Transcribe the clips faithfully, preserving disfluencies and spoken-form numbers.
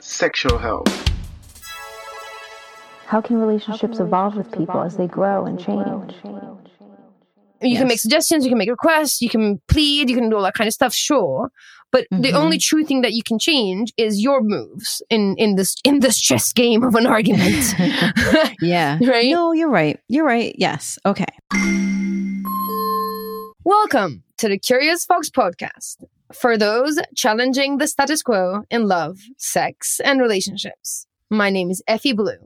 sexual health. How can relationships, How can relationships evolve with people evolve as they grow and change? Grow and change. You yes. can make suggestions, you can make requests, you can plead, you can do all that kind of stuff, sure. But mm-hmm. the only true thing that you can change is your moves in, in this in this chess game of an argument. Yeah. Right? No, you're right. You're right. Yes. Okay. Welcome to the Curious Fox podcast. For those challenging the status quo in love, sex, and relationships. My name is Effy Blue.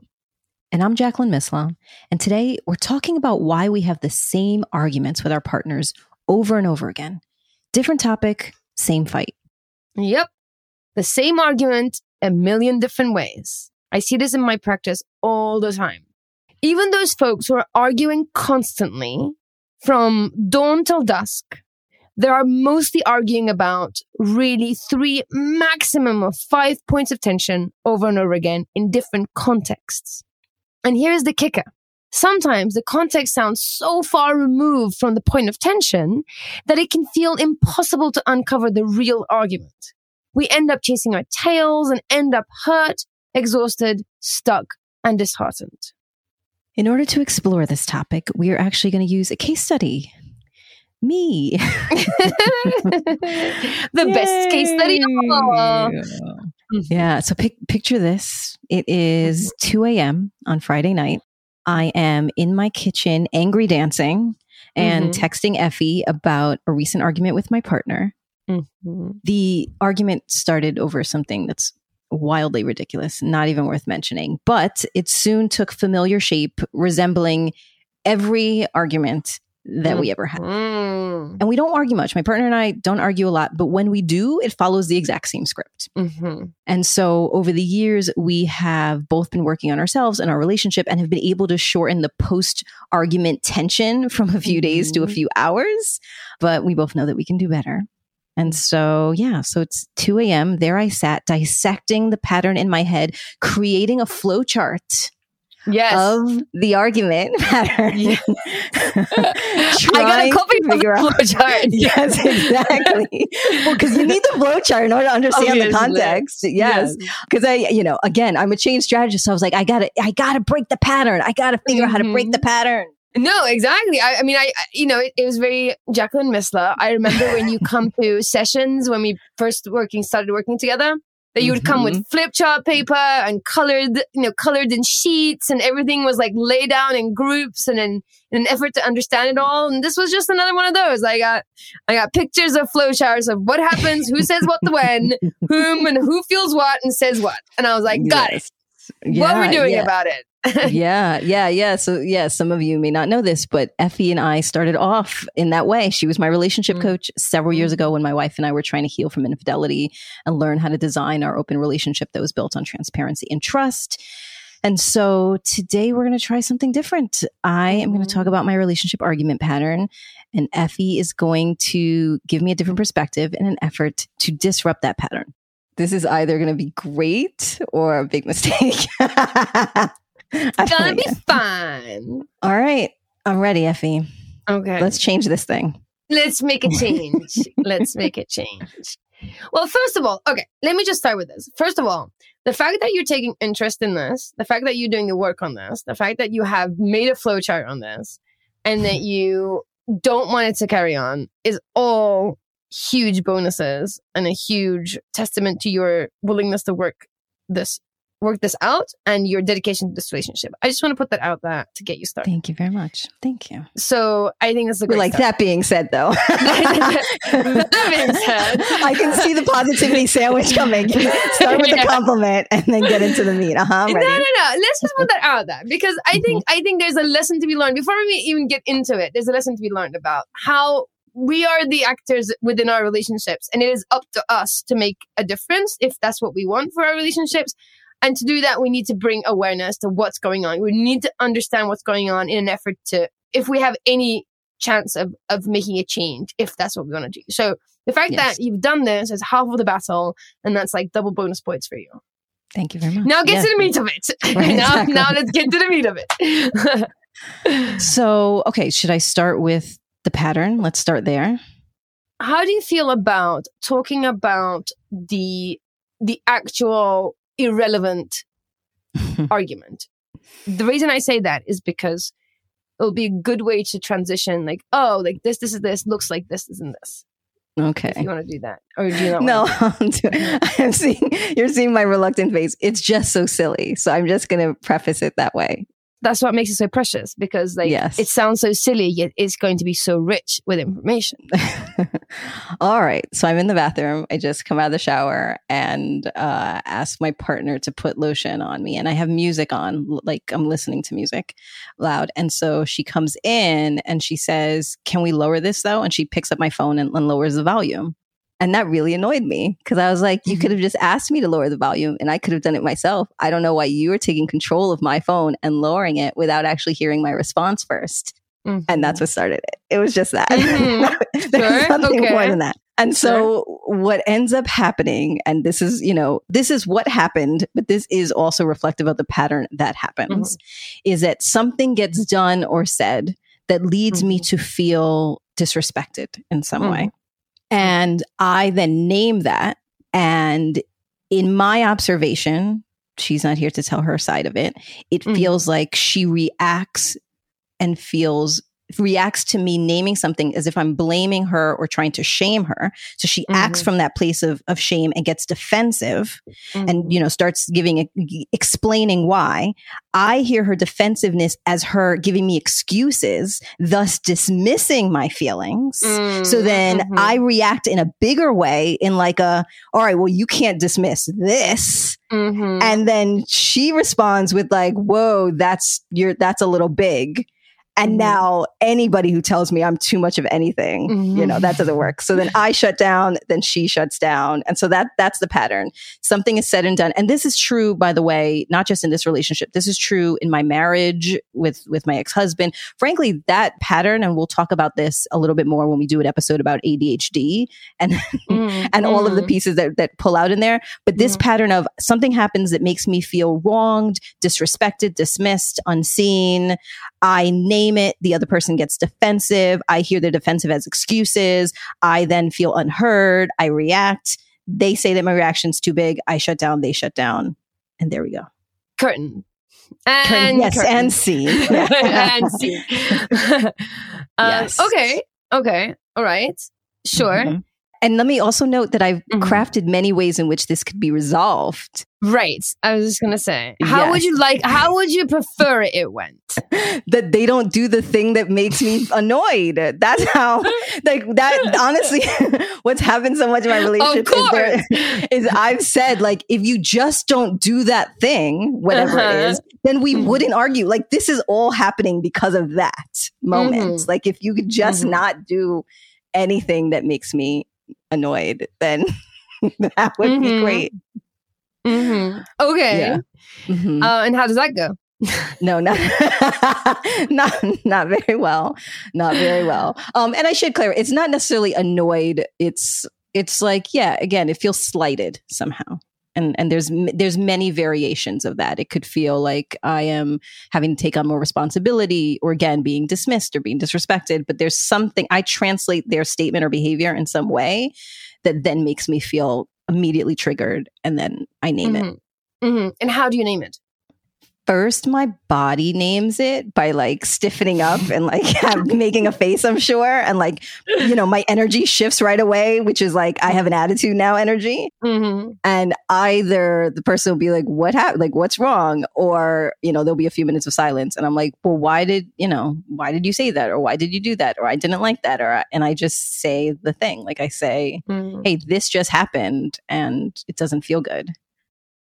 And I'm Jacqueline Misla. And today we're talking about why we have the same arguments with our partners over and over again. Different topic, same fight. Yep. The same argument a million different ways. I see this in my practice all the time. Even those folks who are arguing constantly from dawn till dusk, they are mostly arguing about really three, maximum of five points of tension over and over again in different contexts. And here's the kicker. Sometimes the context sounds so far removed from the point of tension that it can feel impossible to uncover the real argument. We end up chasing our tails and end up hurt, exhausted, stuck, and disheartened. In order to explore this topic, we are actually going to use a case study. Me. The Yay. Best case study of all. Yeah. So pic- picture this. It is two a.m. on Friday night. I am in my kitchen, angry dancing and mm-hmm. texting Effy about a recent argument with my partner. Mm-hmm. The argument started over something that's wildly ridiculous, not even worth mentioning, but it soon took familiar shape, resembling every argument that mm-hmm. we ever had. Mm. And we don't argue much. My partner and I don't argue a lot, but when we do, it follows the exact same script. Mm-hmm. And so over the years, we have both been working on ourselves and our relationship and have been able to shorten the post-argument tension from a few mm-hmm. days to a few hours. But we both know that we can do better. And so, yeah, so it's two a.m. There I sat dissecting the pattern in my head, creating a flow chart. Yes. Of the argument pattern. Yes. I got a copy of the flowchart. Yes, exactly. Well, because you need the flowchart in order to understand Obviously. The context. Yes. Because yes. I, you know, again, I'm a change strategist. So I was like, I gotta, I gotta break the pattern. I gotta figure mm-hmm. out how to break the pattern. No, exactly. I, I mean, I, I, you know, it, it was very Jacqueline Misla. I remember when you come to sessions when we first working started working together. That you would come mm-hmm. with flip chart paper and colored, you know, colored in sheets, and everything was like laid down in groups and in, in an effort to understand it all. And this was just another one of those. I got, I got pictures of flowcharts of what happens, who says what to when, whom and who feels what and says what. And I was like, got yes. it. Yeah, what are we doing yeah. about it? yeah, yeah, yeah. So, yeah, some of you may not know this, but Effy and I started off in that way. She was my relationship mm-hmm. coach several years ago when my wife and I were trying to heal from infidelity and learn how to design our open relationship that was built on transparency and trust. And so today we're going to try something different. I am going to talk about my relationship argument pattern, and Effy is going to give me a different perspective in an effort to disrupt that pattern. This is either going to be great or a big mistake. It's gonna be fun. All right. I'm ready, Effy. Okay. Let's change this thing. Let's make a change. Let's make a change. Well, first of all, okay, let me just start with this. First of all, the fact that you're taking interest in this, the fact that you're doing the work on this, the fact that you have made a flowchart on this, and that you don't want it to carry on is all huge bonuses and a huge testament to your willingness to work this work this out and your dedication to this relationship. I just want to put that out there to get you started. Thank you very much. Thank you. So I think that's a great like start. That being said, though. That being said, I can see the positivity sandwich coming. Start with yeah. the compliment and then get into the meat. Uh-huh, I'm ready. No, no, no. Let's just put that out there because I think I think there's a lesson to be learned. Before we even get into it, there's a lesson to be learned about how we are the actors within our relationships, and it is up to us to make a difference if that's what we want for our relationships. And to do that, we need to bring awareness to what's going on. We need to understand what's going on in an effort to, if we have any chance of, of making a change, if that's what we want to do. So the fact yes. that you've done this is half of the battle, and that's like double bonus points for you. Thank you very much. Now get yeah. to the meat of it. Right, now, exactly. now let's get to the meat of it. So, okay, should I start with the pattern? Let's start there. How do you feel about talking about the the actual irrelevant argument? The reason I say that is because it'll be a good way to transition, like, oh, like this, this is this, looks like this, isn't this? Okay. If you want to do that, or do you not? No, I'm doing, I'm seeing you're seeing my reluctant face. It's just so silly, so I'm just going to preface it that way. That's what makes it so precious, because like yes. it sounds so silly, yet it's going to be so rich with information. All right. So I'm in the bathroom. I just come out of the shower and uh, ask my partner to put lotion on me. And I have music on, like I'm listening to music loud. And so she comes in and she says, can we lower this though? And she picks up my phone and, and lowers the volume. And that really annoyed me, because I was like, you could have just asked me to lower the volume and I could have done it myself. I don't know why you are taking control of my phone and lowering it without actually hearing my response first. Mm-hmm. And that's what started it. It was just that. Mm-hmm. There's sure. something okay. more than that. And so sure. what ends up happening, and this is, you know, this is what happened, but this is also reflective of the pattern that happens, mm-hmm. is that something gets done or said that leads mm-hmm. me to feel disrespected in some mm-hmm. way. And I then name that. And in my observation, she's not here to tell her side of it. It mm-hmm. feels like she reacts and feels reacts to me naming something as if I'm blaming her or trying to shame her. So she mm-hmm. acts from that place of, of shame and gets defensive mm-hmm. and, you know, starts giving, a, explaining why. I hear her defensiveness as her giving me excuses, thus dismissing my feelings. Mm-hmm. So then mm-hmm. I react in a bigger way, in like a, all right, well, you can't dismiss this. Mm-hmm. And then she responds with like, whoa, that's your, that's a little big. And now anybody who tells me I'm too much of anything, mm-hmm. you know, that doesn't work. So then I shut down, then she shuts down. And so that that's the pattern. Something is said and done. And this is true, by the way, not just in this relationship. This is true in my marriage with, with my ex-husband. Frankly, that pattern, and we'll talk about this a little bit more when we do an episode about A D H D and, mm-hmm. and all of the pieces that, that pull out in there. But this mm-hmm. pattern of something happens that makes me feel wronged, disrespected, dismissed, unseen. I name it, the other person gets defensive. I hear they're defensive as excuses. I then feel unheard. I react. They say that my reaction's too big. I shut down. They shut down. And there we go. Curtain. And curtain, yes, curtain. and scene. and scene. uh, yes. Okay. Okay. All right. Sure. Mm-hmm. And let me also note that I've mm-hmm. crafted many ways in which this could be resolved. Right. I was just going to say, how yes. would you like, how would you prefer it went? That they don't do the thing that makes me annoyed. That's how, like that, honestly, what's happened so much in my relationship is, there, is I've said, like, if you just don't do that thing, whatever uh-huh. it is, then we wouldn't argue. Like, this is all happening because of that moment. Mm-hmm. Like, if you could just mm-hmm. not do anything that makes me annoyed, then that would mm-hmm. be great. Mm-hmm. Okay. Yeah. Mm-hmm. Uh, and how does that go? no, not, not not very well. Not very well. Um, and I should clarify, it's not necessarily annoyed. It's it's like, yeah, again, it feels slighted somehow. And and there's there's many variations of that. It could feel like I am having to take on more responsibility, or again, being dismissed or being disrespected. But there's something, I translate their statement or behavior in some way that then makes me feel immediately triggered. And then I name mm-hmm. it. Mm-hmm. And how do you name it? First, my body names it by like stiffening up and like making a face, I'm sure. And like, you know, my energy shifts right away, which is like, I have an attitude now energy. Mm-hmm. And either the person will be like, what happened? Like, what's wrong? Or, you know, there'll be a few minutes of silence. And I'm like, well, why did, you know, why did you say that? Or why did you do that? Or I didn't like that. Or, and I just say the thing. Like I say, mm-hmm. hey, this just happened and it doesn't feel good.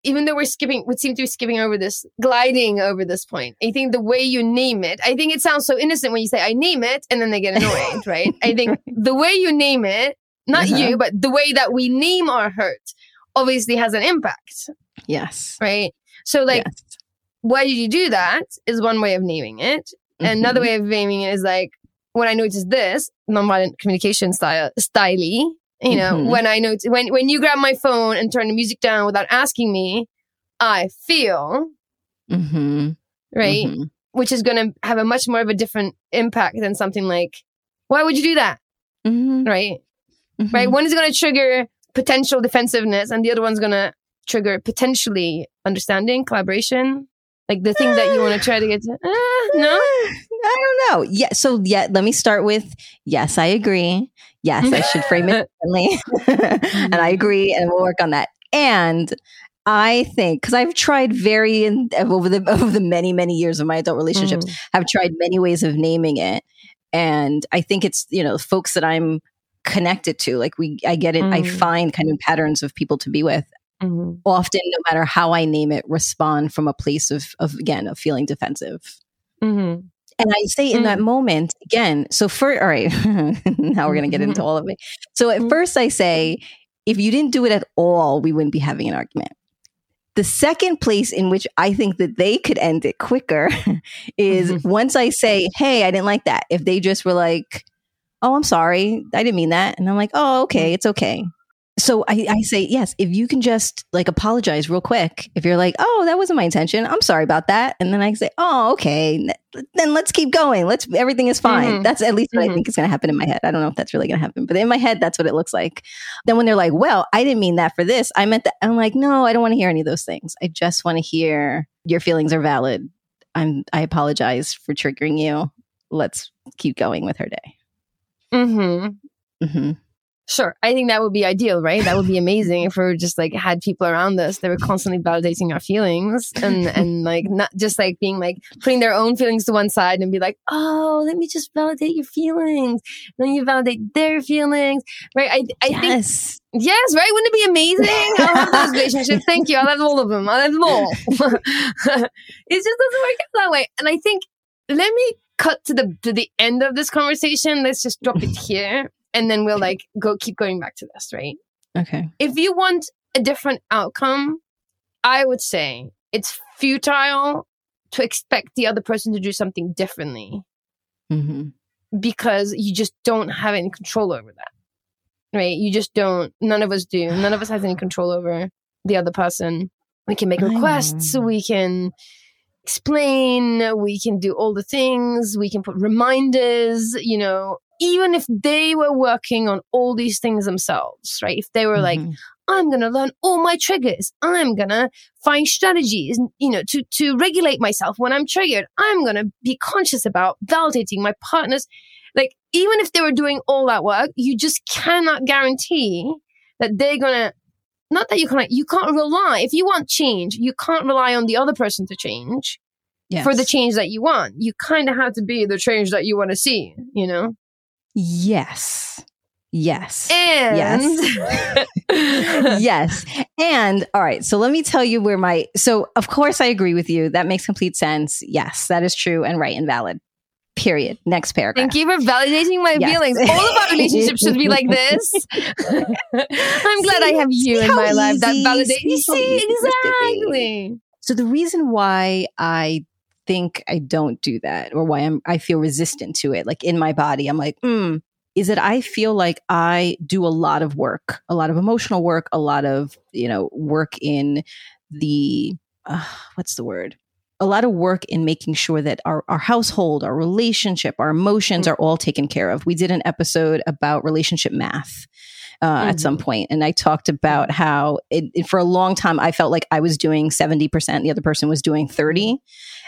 Even though we're skipping, we seem to be skipping over this, gliding over this point. I think the way you name it, I think it sounds so innocent when you say, I name it, and then they get annoyed, right? I think the way you name it, not uh-huh. you, but the way that we name our hurt obviously has an impact. Yes. Right? So like, yes. Why did you do that is one way of naming it. Mm-hmm. And another way of naming it is like, when I noticed this, nonviolent communication style, styley, you know, mm-hmm. when I noticed, when, when you grab my phone and turn the music down without asking me, I feel, mm-hmm. right? Mm-hmm. Which is going to have a much more of a different impact than something like, why would you do that? Mm-hmm. Right? Mm-hmm. Right? One is going to trigger potential defensiveness and the other one's going to trigger potentially understanding, collaboration, like the thing that you want to try to get to. Uh, no? I don't know. Yeah. So yeah, let me start with, yes, I agree. Yes, I should frame it differently. And I agree. And we'll work on that. And I think, because I've tried very, over the over the many, many years of my adult relationships, mm. I've tried many ways of naming it. And I think it's, you know, folks that I'm connected to, like we, I get it. Mm. I find kind of patterns of people to be with. Mm-hmm. Often, no matter how I name it, respond from a place of, of again, of feeling defensive. Mm-hmm. And I say in mm. that moment, again, so for, all right, now we're going to get into all of it. So at first I say, if you didn't do it at all, we wouldn't be having an argument. The second place in which I think that they could end it quicker is mm-hmm. once I say, hey, I didn't like that. If they just were like, oh, I'm sorry, I didn't mean that. And I'm like, oh, okay, it's okay. So I, I say, yes, if you can just like apologize real quick, if you're like, oh, that wasn't my intention, I'm sorry about that. And then I say, oh, okay, then let's keep going. Let's, everything is fine. Mm-hmm. That's at least what mm-hmm. I think is going to happen in my head. I don't know if that's really going to happen, but in my head, that's what it looks like. Then when they're like, well, I didn't mean that for this, I meant that. I'm like, no, I don't want to hear any of those things. I just want to hear your feelings are valid. I'm, I apologize for triggering you. Let's keep going with her day. Mm-hmm. Mm-hmm. Sure. I think that would be ideal, right? That would be amazing if we were just like had people around us that were constantly validating our feelings and, and like not just like being like putting their own feelings to one side and be like, oh, let me just validate your feelings. Then you validate their feelings. Right. I, I yes. think, yes. Right. Wouldn't it be amazing? I'll have those relationships. Thank you. I'll have all of them. I'll have them all. It just doesn't work out that way. And I think, let me cut to the, to the end of this conversation. Let's just drop it here. And then we'll like go keep going back to this, right? Okay. If you want a different outcome, I would say it's futile to expect the other person to do something differently mm-hmm. because you just don't have any control over that, right? You just don't. None of us do. None of us has any control over the other person. We can make requests. We can explain. We can do all the things. We can put reminders, you know. Even if they were working on all these things themselves, right? If they were mm-hmm. like, I'm going to learn all my triggers. I'm going to find strategies, you know, to, to regulate myself when I'm triggered. I'm going to be conscious about validating my partners. Like, even if they were doing all that work, you just cannot guarantee that they're going to, not that you can't, you can't rely. If you want change, you can't rely on the other person to change yes. for the change that you want. You kind of have to be the change that you want to see, you know? Yes. Yes. And. Yes. Yes. And all right. So let me tell you where my, so of course I agree with you. That makes complete sense. Yes, that is true and right and valid. Period. Next paragraph. Thank you for validating my yes. feelings. All of our relationships should be like this. I'm glad see, I have you in my easy, life that validates. See, see exactly. So the reason why I think I don't do that or why I'm I feel resistant to it, like in my body, I'm like, mm, is that I feel like I do a lot of work, a lot of emotional work, a lot of, you know, work in the, uh, what's the word? A lot of work in making sure that our, our household, our relationship, our emotions mm-hmm. are all taken care of. We did an episode about relationship math uh, mm-hmm. at some point, and I talked about how it, it, for a long time, I felt like I was doing seventy percent, the other person was doing thirty.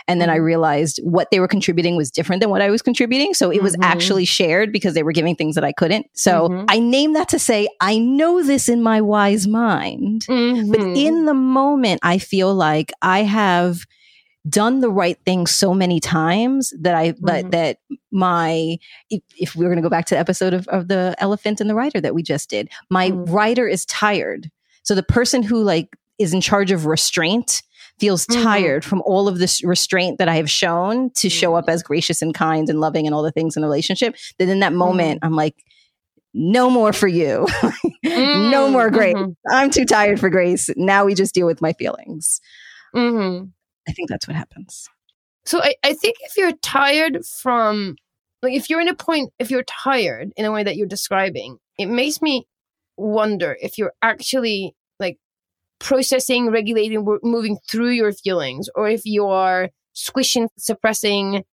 And then I realized what they were contributing was different than what I was contributing. So it was mm-hmm. actually shared because they were giving things that I couldn't. So mm-hmm. I named that to say, I know this in my wise mind, mm-hmm. but in the moment, I feel like I have done the right thing so many times that I, mm-hmm. but that my, if, if we were going to go back to the episode of, of the elephant and the rider that we just did, my mm-hmm. rider is tired. So the person who like is in charge of restraint feels tired mm-hmm. from all of this restraint that I have shown to show up as gracious and kind and loving and all the things in the relationship. Then in that moment, mm-hmm. I'm like, no more for you. mm-hmm. No more grace. Mm-hmm. I'm too tired for grace. Now we just deal with my feelings. Mm-hmm. I think that's what happens. So I, I think if you're tired from, like, if you're in a point, if you're tired in a way that you're describing, it makes me wonder if you're actually like processing, regulating, moving through your feelings, or if you are squishing, suppressing,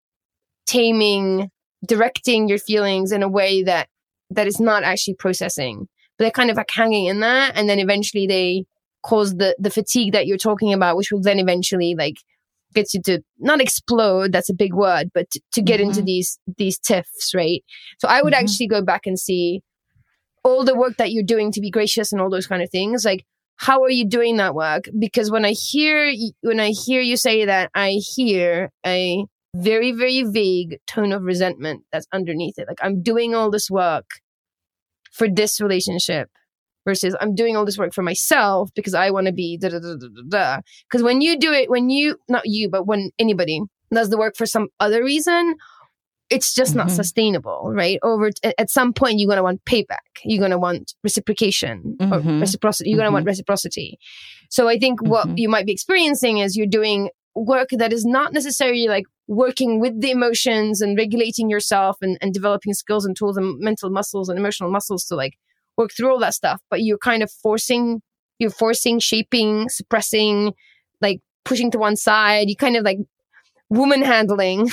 taming, directing your feelings in a way that that is not actually processing. But they're kind of like hanging in there, and then eventually they cause the, the fatigue that you're talking about, which will then eventually like gets you to not explode, that's a big word, but to, to get mm-hmm. into these these tiffs, right? So I would mm-hmm. actually go back and see all the work that you're doing to be gracious and all those kind of things. Like, how are you doing that work? Because when I hear when I hear you say that, I hear a very, very vague tone of resentment that's underneath it. Like, I'm doing all this work for this relationship versus I'm doing all this work for myself because I want to be da da da da da. Because when you do it, when you, not you, but when anybody does the work for some other reason, it's just mm-hmm. not sustainable, right? Over t- at some point, you're going to want payback. You're going to want reciprocation mm-hmm. or reciprocity. You're mm-hmm. going to want reciprocity. So I think what mm-hmm. you might be experiencing is you're doing work that is not necessarily like working with the emotions and regulating yourself and, and developing skills and tools and mental muscles and emotional muscles to like work through all that stuff. But you're kind of forcing, you're forcing, shaping, suppressing, like pushing to one side. You kind of like woman handling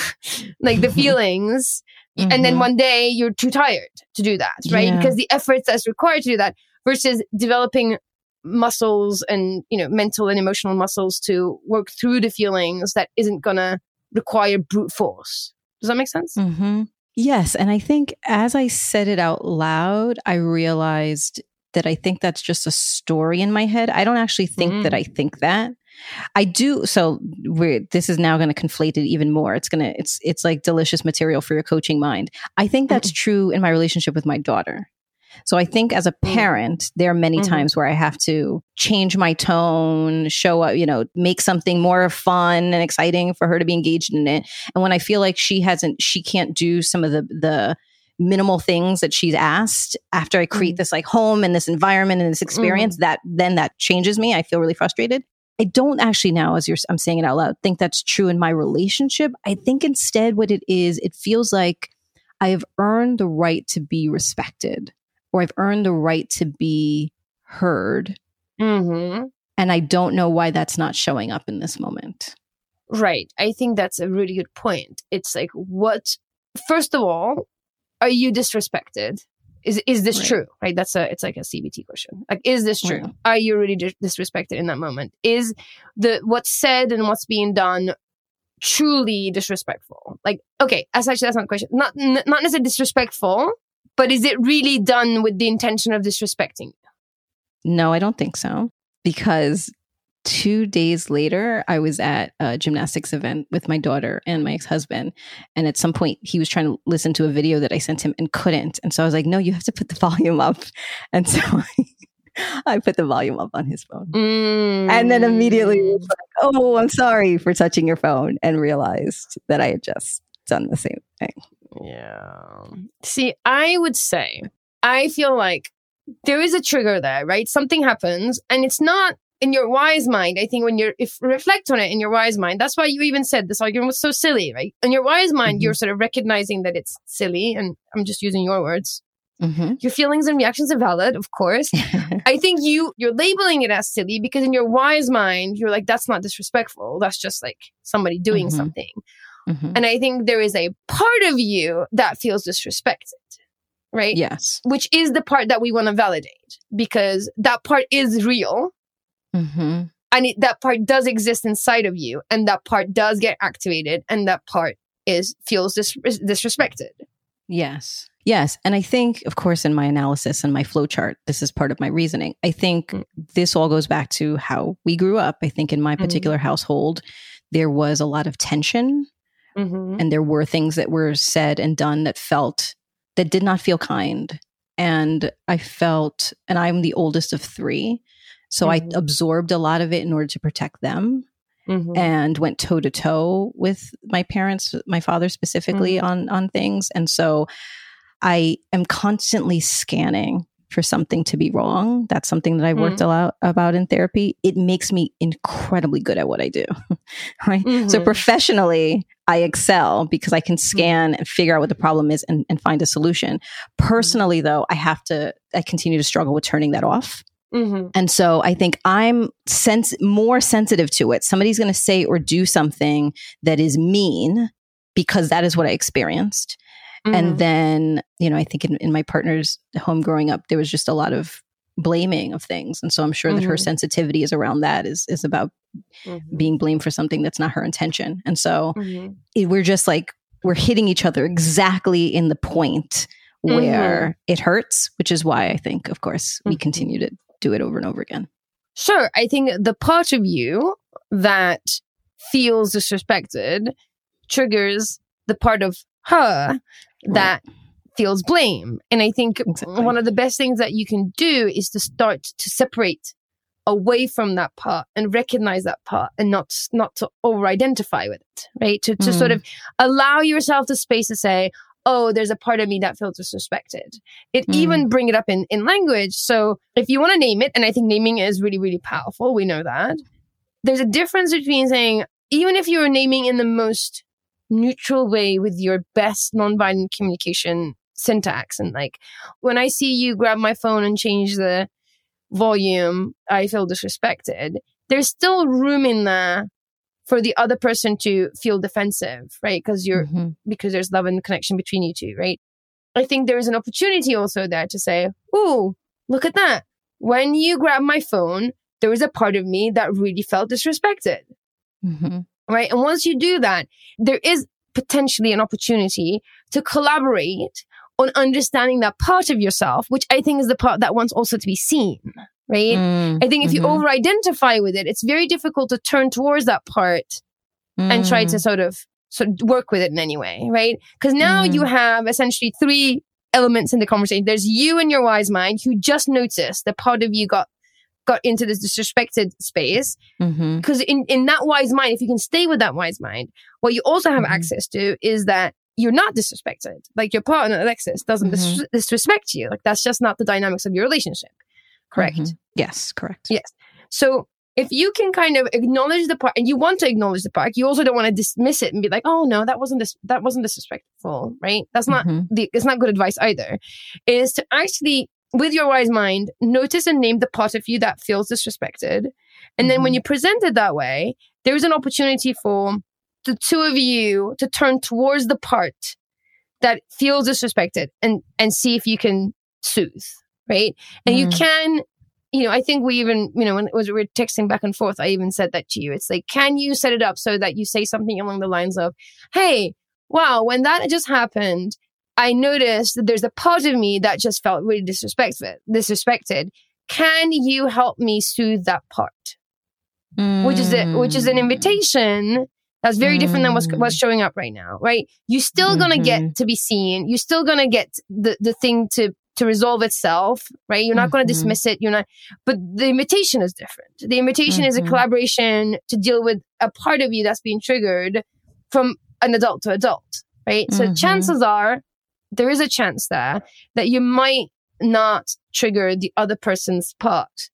like the feelings. Mm-hmm. And then one day you're too tired to do that, right? Yeah. Because the efforts that's required to do that versus developing muscles and, you know, mental and emotional muscles to work through the feelings that isn't going to require brute force. Does that make sense? Mm-hmm. Yes. And I think as I said it out loud, I realized that I think that's just a story in my head. I don't actually think mm-hmm. that I think that. I do. So we're, this is now going to conflate it even more. It's going to, it's, it's like delicious material for your coaching mind. I think that's mm-hmm. true in my relationship with my daughter. So I think as a parent, there are many mm-hmm. times where I have to change my tone, show up, you know, make something more fun and exciting for her to be engaged in it. And when I feel like she hasn't, she can't do some of the, the minimal things that she's asked after I create mm-hmm. this like home and this environment and this experience mm-hmm. that then that changes me. I feel really frustrated. I don't actually now, as you're, I'm saying it out loud, think that's true in my relationship. I think instead what it is, it feels like I've earned the right to be respected. Or I've earned the right to be heard. Mm-hmm. And I don't know why that's not showing up in this moment. Right. I think that's a really good point. It's like, what, first of all, are you disrespected? Is is this right. true? Right. That's a, it's like a C B T question. Like, is this true? Yeah. Are you really dis- disrespected in that moment? Is the, what's said and what's being done truly disrespectful? Like, okay, that's actually, that's not a question. Not, n- not necessarily disrespectful. But is it really done with the intention of disrespecting you? No, I don't think so. Because two days later, I was at a gymnastics event with my daughter and my ex-husband. And at some point, he was trying to listen to a video that I sent him and couldn't. And so I was like, no, you have to put the volume up. And so I, I put the volume up on his phone. Mm. And then immediately, was like, oh, I'm sorry for touching your phone. And realized that I had just done the same thing. Yeah. See, I would say, I feel like there is a trigger there, right? Something happens and it's not in your wise mind. I think when you're, if reflect on it in your wise mind, that's why you even said this argument was so silly, right? In your wise mind, mm-hmm. you're sort of recognizing that it's silly. And I'm just using your words. Mm-hmm. Your feelings and reactions are valid, of course. I think you, you're labeling it as silly because in your wise mind, you're like, that's not disrespectful. That's just like somebody doing mm-hmm. something. Mm-hmm. And I think there is a part of you that feels disrespected, right? Yes. Which is the part that we want to validate because that part is real. Mm-hmm. And it, that part does exist inside of you. And that part does get activated. And that part is feels dis- disrespected. Yes. Yes. And I think, of course, in my analysis and my flow chart, this is part of my reasoning. I think mm-hmm. this all goes back to how we grew up. I think in my particular mm-hmm. household, there was a lot of tension. Mm-hmm. And there were things that were said and done that felt, that did not feel kind. And I felt, and I'm the oldest of three. So mm-hmm. I absorbed a lot of it in order to protect them mm-hmm. and went toe to toe with my parents, my father specifically mm-hmm. on, on things. And so I am constantly scanning for something to be wrong. That's something that I worked mm-hmm. a lot about in therapy. It makes me incredibly good at what I do. Right. Mm-hmm. So professionally, I excel because I can scan mm-hmm. and figure out what the problem is and, and find a solution. Personally, mm-hmm. though, I have to, I continue to struggle with turning that off. Mm-hmm. And so I think I'm sens- more sensitive to it. Somebody's going to say or do something that is mean because that is what I experienced. Mm-hmm. And then, you know, I think in, in my partner's home growing up, there was just a lot of blaming of things. And so I'm sure mm-hmm. that her sensitivity is around that is, is about mm-hmm. being blamed for something that's not her intention. And so mm-hmm. it, we're just like, we're hitting each other exactly in the point where mm-hmm. it hurts, which is why I think, of course, mm-hmm. we continue to do it over and over again. Sure. I think the part of you that feels disrespected triggers the part of her that right. feels blame. And I think exactly. one of the best things that you can do is to start to separate away from that part and recognize that part and not not to over-identify with it, right? To, to mm. sort of allow yourself the space to say, oh, there's a part of me that feels disrespected. It mm. even bring it up in, in language. So if you want to name it, and I think naming is really, really powerful. We know that. There's a difference between saying, even if you're naming in the most neutral way with your best nonviolent communication syntax. And like, when I see you grab my phone and change the volume, I feel disrespected. There's still room in there for the other person to feel defensive, right? Because you're mm-hmm. because there's love and connection between you two, right? I think there is an opportunity also there to say, "Ooh, look at that. When you grab my phone, there was a part of me that really felt disrespected." Mm-hmm. Right. And once you do that, there is potentially an opportunity to collaborate on understanding that part of yourself, which I think is the part that wants also to be seen. Right. Mm, I think if mm-hmm. you over identify with it, it's very difficult to turn towards that part mm. and try to sort of sort of work with it in any way. Right. Because now mm. you have essentially three elements in the conversation. There's you and your wise mind who just noticed that part of you got got into this disrespected space. Mm-hmm. Because in, in that wise mind, if you can stay with that wise mind, what you also have mm-hmm. access to is that you're not disrespected. Like your partner, Alexis, doesn't mm-hmm. dis- disrespect you. Like that's just not the dynamics of your relationship. Correct? Mm-hmm. Yes, correct. Yes. So if you can kind of acknowledge the part, and you want to acknowledge the part, you also don't want to dismiss it and be like, oh no, that wasn't dis- that wasn't disrespectful, right? That's not mm-hmm. the, it's not good advice either. It is to actually, with your wise mind, notice and name the part of you that feels disrespected. And then mm-hmm. when you present it that way, there is an opportunity for the two of you to turn towards the part that feels disrespected and, and see if you can soothe, right? And mm-hmm. you can, you know, I think we even, you know, when it was, we were texting back and forth, I even said that to you. It's like, can you set it up so that you say something along the lines of, hey, wow, when that just happened, I noticed that there's a part of me that just felt really disrespected. Disrespected. Can you help me soothe that part? Mm. Which is a, which is an invitation that's very mm. different than what's what's showing up right now, right? You're still mm-hmm. gonna get to be seen. You're still gonna get the, the thing to to resolve itself, right? You're not mm-hmm. gonna dismiss it. You're not. But the invitation is different. The invitation mm-hmm. is a collaboration to deal with a part of you that's being triggered from an adult to adult, right? So mm-hmm. chances are, there is a chance there that you might not trigger the other person's part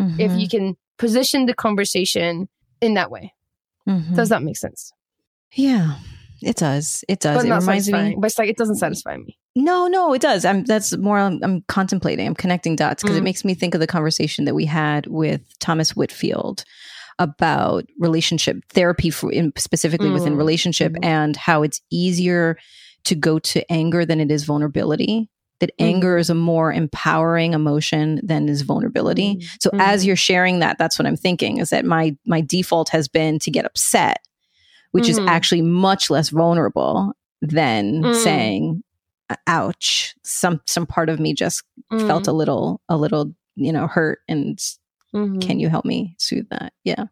mm-hmm. if you can position the conversation in that way. Mm-hmm. Does that make sense? Yeah, it does. It does. But it not reminds me, but it's like it doesn't satisfy me. No, no, it does. I'm that's more. I'm, I'm contemplating. I'm connecting dots because mm-hmm. it makes me think of the conversation that we had with Thomas Whitfield about relationship therapy, for, in, specifically mm-hmm. within relationship, mm-hmm. and how it's easier to go to anger than it is vulnerability, that mm-hmm. anger is a more empowering emotion than is vulnerability. Mm-hmm. So mm-hmm. as you're sharing that, that's what I'm thinking is that my my default has been to get upset, which mm-hmm. is actually much less vulnerable than mm-hmm. saying, ouch, some some part of me just mm-hmm. felt a little, a little, you know, hurt. And mm-hmm. can you help me soothe that? Yeah.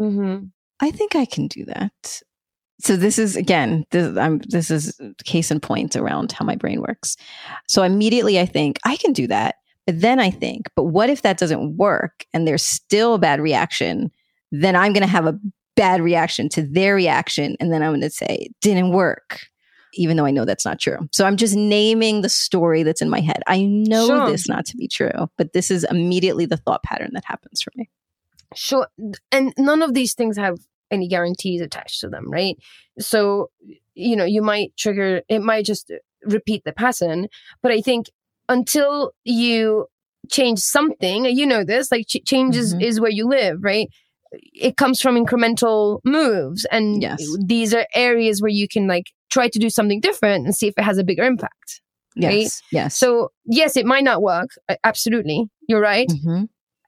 Mm-hmm. I think I can do that. So this is, again, this, I'm, this is case in point around how my brain works. So immediately I think, I can do that. But then I think, but what if that doesn't work and there's still a bad reaction? Then I'm going to have a bad reaction to their reaction. And then I'm going to say, it didn't work. even though I know that's not true. So I'm just naming the story that's in my head. I know sure. this not to be true, but this is immediately the thought pattern that happens for me. Sure. And none of these things have any guarantees attached to them, right? So, you know, you might trigger, it might just repeat the pattern. But I think until you change something, you know this, like ch- change is, mm-hmm. is where you live, right? It comes from incremental moves. And yes. these are areas where you can like try to do something different and see if it has a bigger impact. Yes. Right? Yes. So yes, it might not work. Absolutely. You're right. Mm-hmm.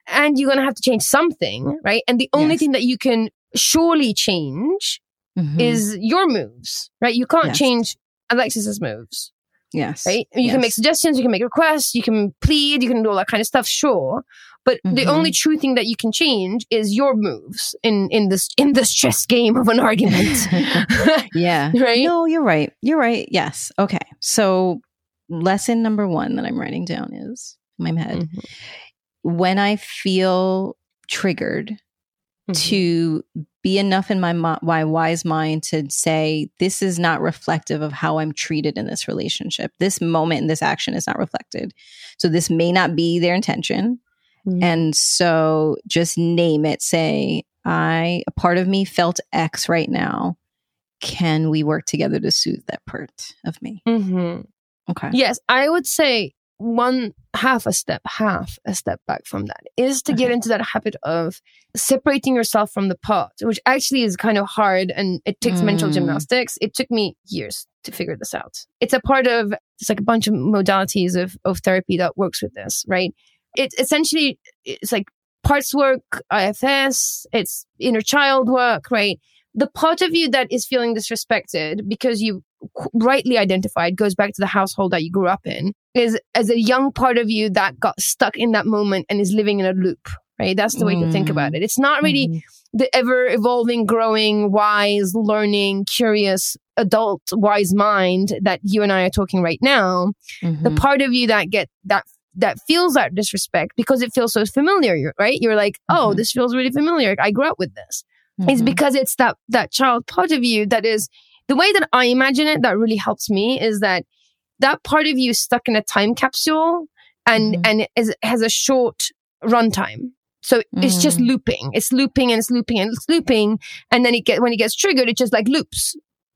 And you're going to have to change something, right? And the only yes. thing that you can surely change mm-hmm. is your moves, right? You can't yes. change Alexis's moves. Yes. Right? You yes. can make suggestions, you can make requests, you can plead, you can do all that kind of stuff, sure. But mm-hmm. the only true thing that you can change is your moves in, in this in this chess game of an argument. yeah. Right? No, you're right. You're right. Yes. Okay. So lesson number one that I'm writing down is in my head. Mm-hmm. When I feel triggered mm-hmm. to be enough in my, mo- my wise mind to say, this is not reflective of how I'm treated in this relationship. This moment and this action is not reflected. So this may not be their intention. Mm-hmm. And so just name it, say, I, a part of me felt X right now. Can we work together to soothe that part of me? Mm-hmm. Okay. Yes, I would say one half a step, half a step back from that is to okay. get into that habit of separating yourself from the part, which actually is kind of hard and it takes mm. mental gymnastics. It took me years to figure this out. It's a part of, there's like a bunch of modalities of, of therapy that works with this, right? It essentially, it's like parts work, I F S, it's inner child work, right? The part of you that is feeling disrespected because you rightly identified, goes back to the household that you grew up in, is as a young part of you that got stuck in that moment and is living in a loop, right? That's the way mm. to think about it. It's not really mm. the ever evolving, growing, wise, learning, curious, adult, wise mind that you and I are talking right now. Mm-hmm. The part of you that get that that feels that disrespect because it feels so familiar, right? You're like, oh, mm-hmm. this feels really familiar. I grew up with this. Mm-hmm. It's because it's that that child part of you that is, the way that I imagine it that really helps me is that that part of you is stuck in a time capsule and, mm-hmm. and it is, has a short runtime. So mm-hmm. it's just looping. It's looping and it's looping and it's looping. And then it get, when it gets triggered, it just like loops,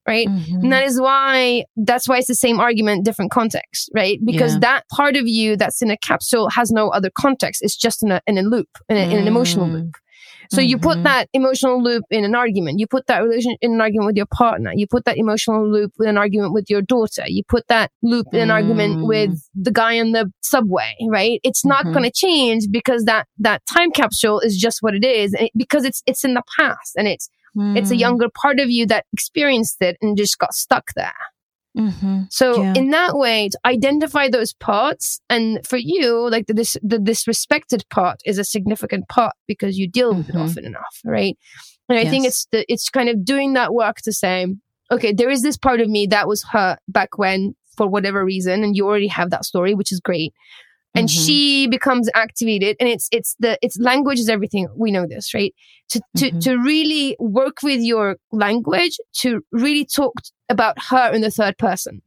right? Mm-hmm. And that is why, that's why it's the same argument, different context, right? Because yeah. that part of you that's in a capsule has no other context. It's just in a, in a loop, in, a, mm-hmm. in an emotional loop. So mm-hmm. you put that emotional loop in an argument. You put that relation in an argument with your partner. You put that emotional loop in an argument with your daughter. You put that loop in an mm. argument with the guy on the subway, right? It's not mm-hmm. going to change because that, that time capsule is just what it is, and it, because it's it's in the past and it's mm. it's a younger part of you that experienced it and just got stuck there. Mm-hmm. So yeah. in that way, to identify those parts, and for you, like the, dis- the disrespected part is a significant part because you deal with mm-hmm. it often enough, right? And I yes. think it's the, it's kind of doing that work to say, okay, there is this part of me that was hurt back when for whatever reason, and you already have that story, which is great. And mm-hmm. she becomes activated, and it's it's the it's language is everything. We know this, right? To to mm-hmm. to really work with your language, to really talk about her in the third person,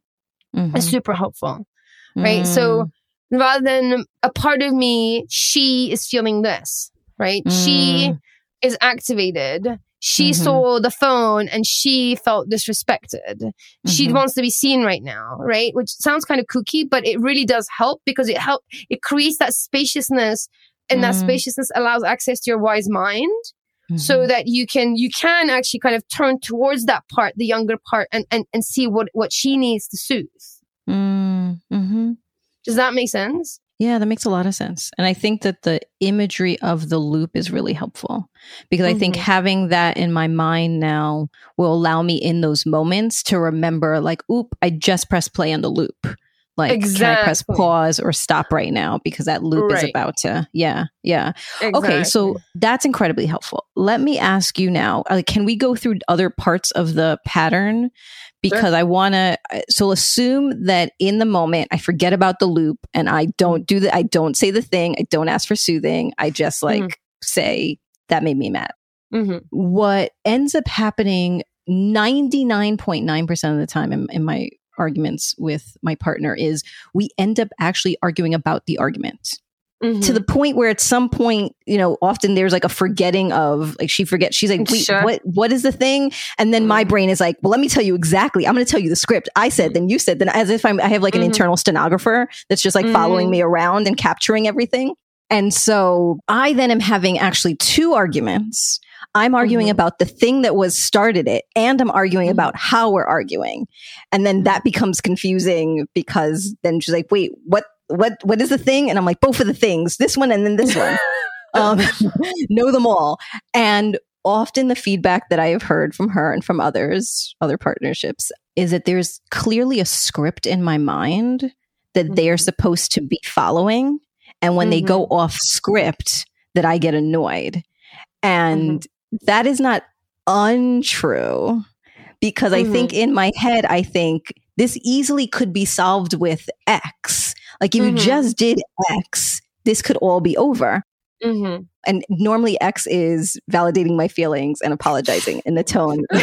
mm-hmm. is super helpful, right? Mm. So rather than a part of me, she is feeling this, right? Mm. She is activated. She mm-hmm. saw the phone and she felt disrespected. Mm-hmm. She wants to be seen right now, right? Which sounds kind of kooky, but it really does help because it help it creates that spaciousness, and mm-hmm. that spaciousness allows access to your wise mind, mm-hmm. so that you can you can actually kind of turn towards that part, the younger part, and and, and see what, what she needs to soothe. Mm-hmm. Does that make sense? Yeah, that makes a lot of sense. And I think that the imagery of the loop is really helpful because mm-hmm. I think having that in my mind now will allow me in those moments to remember like, oop, I just pressed play on the loop. Like, exactly. Can I press pause or stop right now? Because that loop right. is about to, yeah, yeah. Exactly. Okay, so that's incredibly helpful. Let me ask you now, uh, can we go through other parts of the pattern? Because sure. I want to, so assume that in the moment I forget about the loop and I don't do the, I don't say the thing. I don't ask for soothing. I just like mm-hmm. say that made me mad. Mm-hmm. What ends up happening ninety-nine point nine percent of the time in, in my arguments with my partner is we end up actually arguing about the argument. Mm-hmm. To the point where at some point, you know, often there's like a forgetting of, like she forgets, she's like, wait, sure. what, what is the thing? And then my brain is like, well, let me tell you exactly. I'm going to tell you the script. I said, then you said, then as if I'm, I have like an mm-hmm. internal stenographer that's just like mm-hmm. following me around and capturing everything. And so I then am having actually two arguments. I'm arguing mm-hmm. about the thing that was started it, and I'm arguing mm-hmm. about how we're arguing. And then that becomes confusing because then she's like, wait, what? What what is the thing? And I'm like, both of the things, this one and then this one. um, know them all. And often the feedback that I have heard from her and from others, other partnerships, is that there's clearly a script in my mind that mm-hmm. they are supposed to be following. And when mm-hmm. they go off script, that I get annoyed. And mm-hmm. that is not untrue because mm-hmm. I think in my head, I think this easily could be solved with X. Like if mm-hmm. you just did X, this could all be over. Mm-hmm. And normally X is validating my feelings and apologizing in the tone, a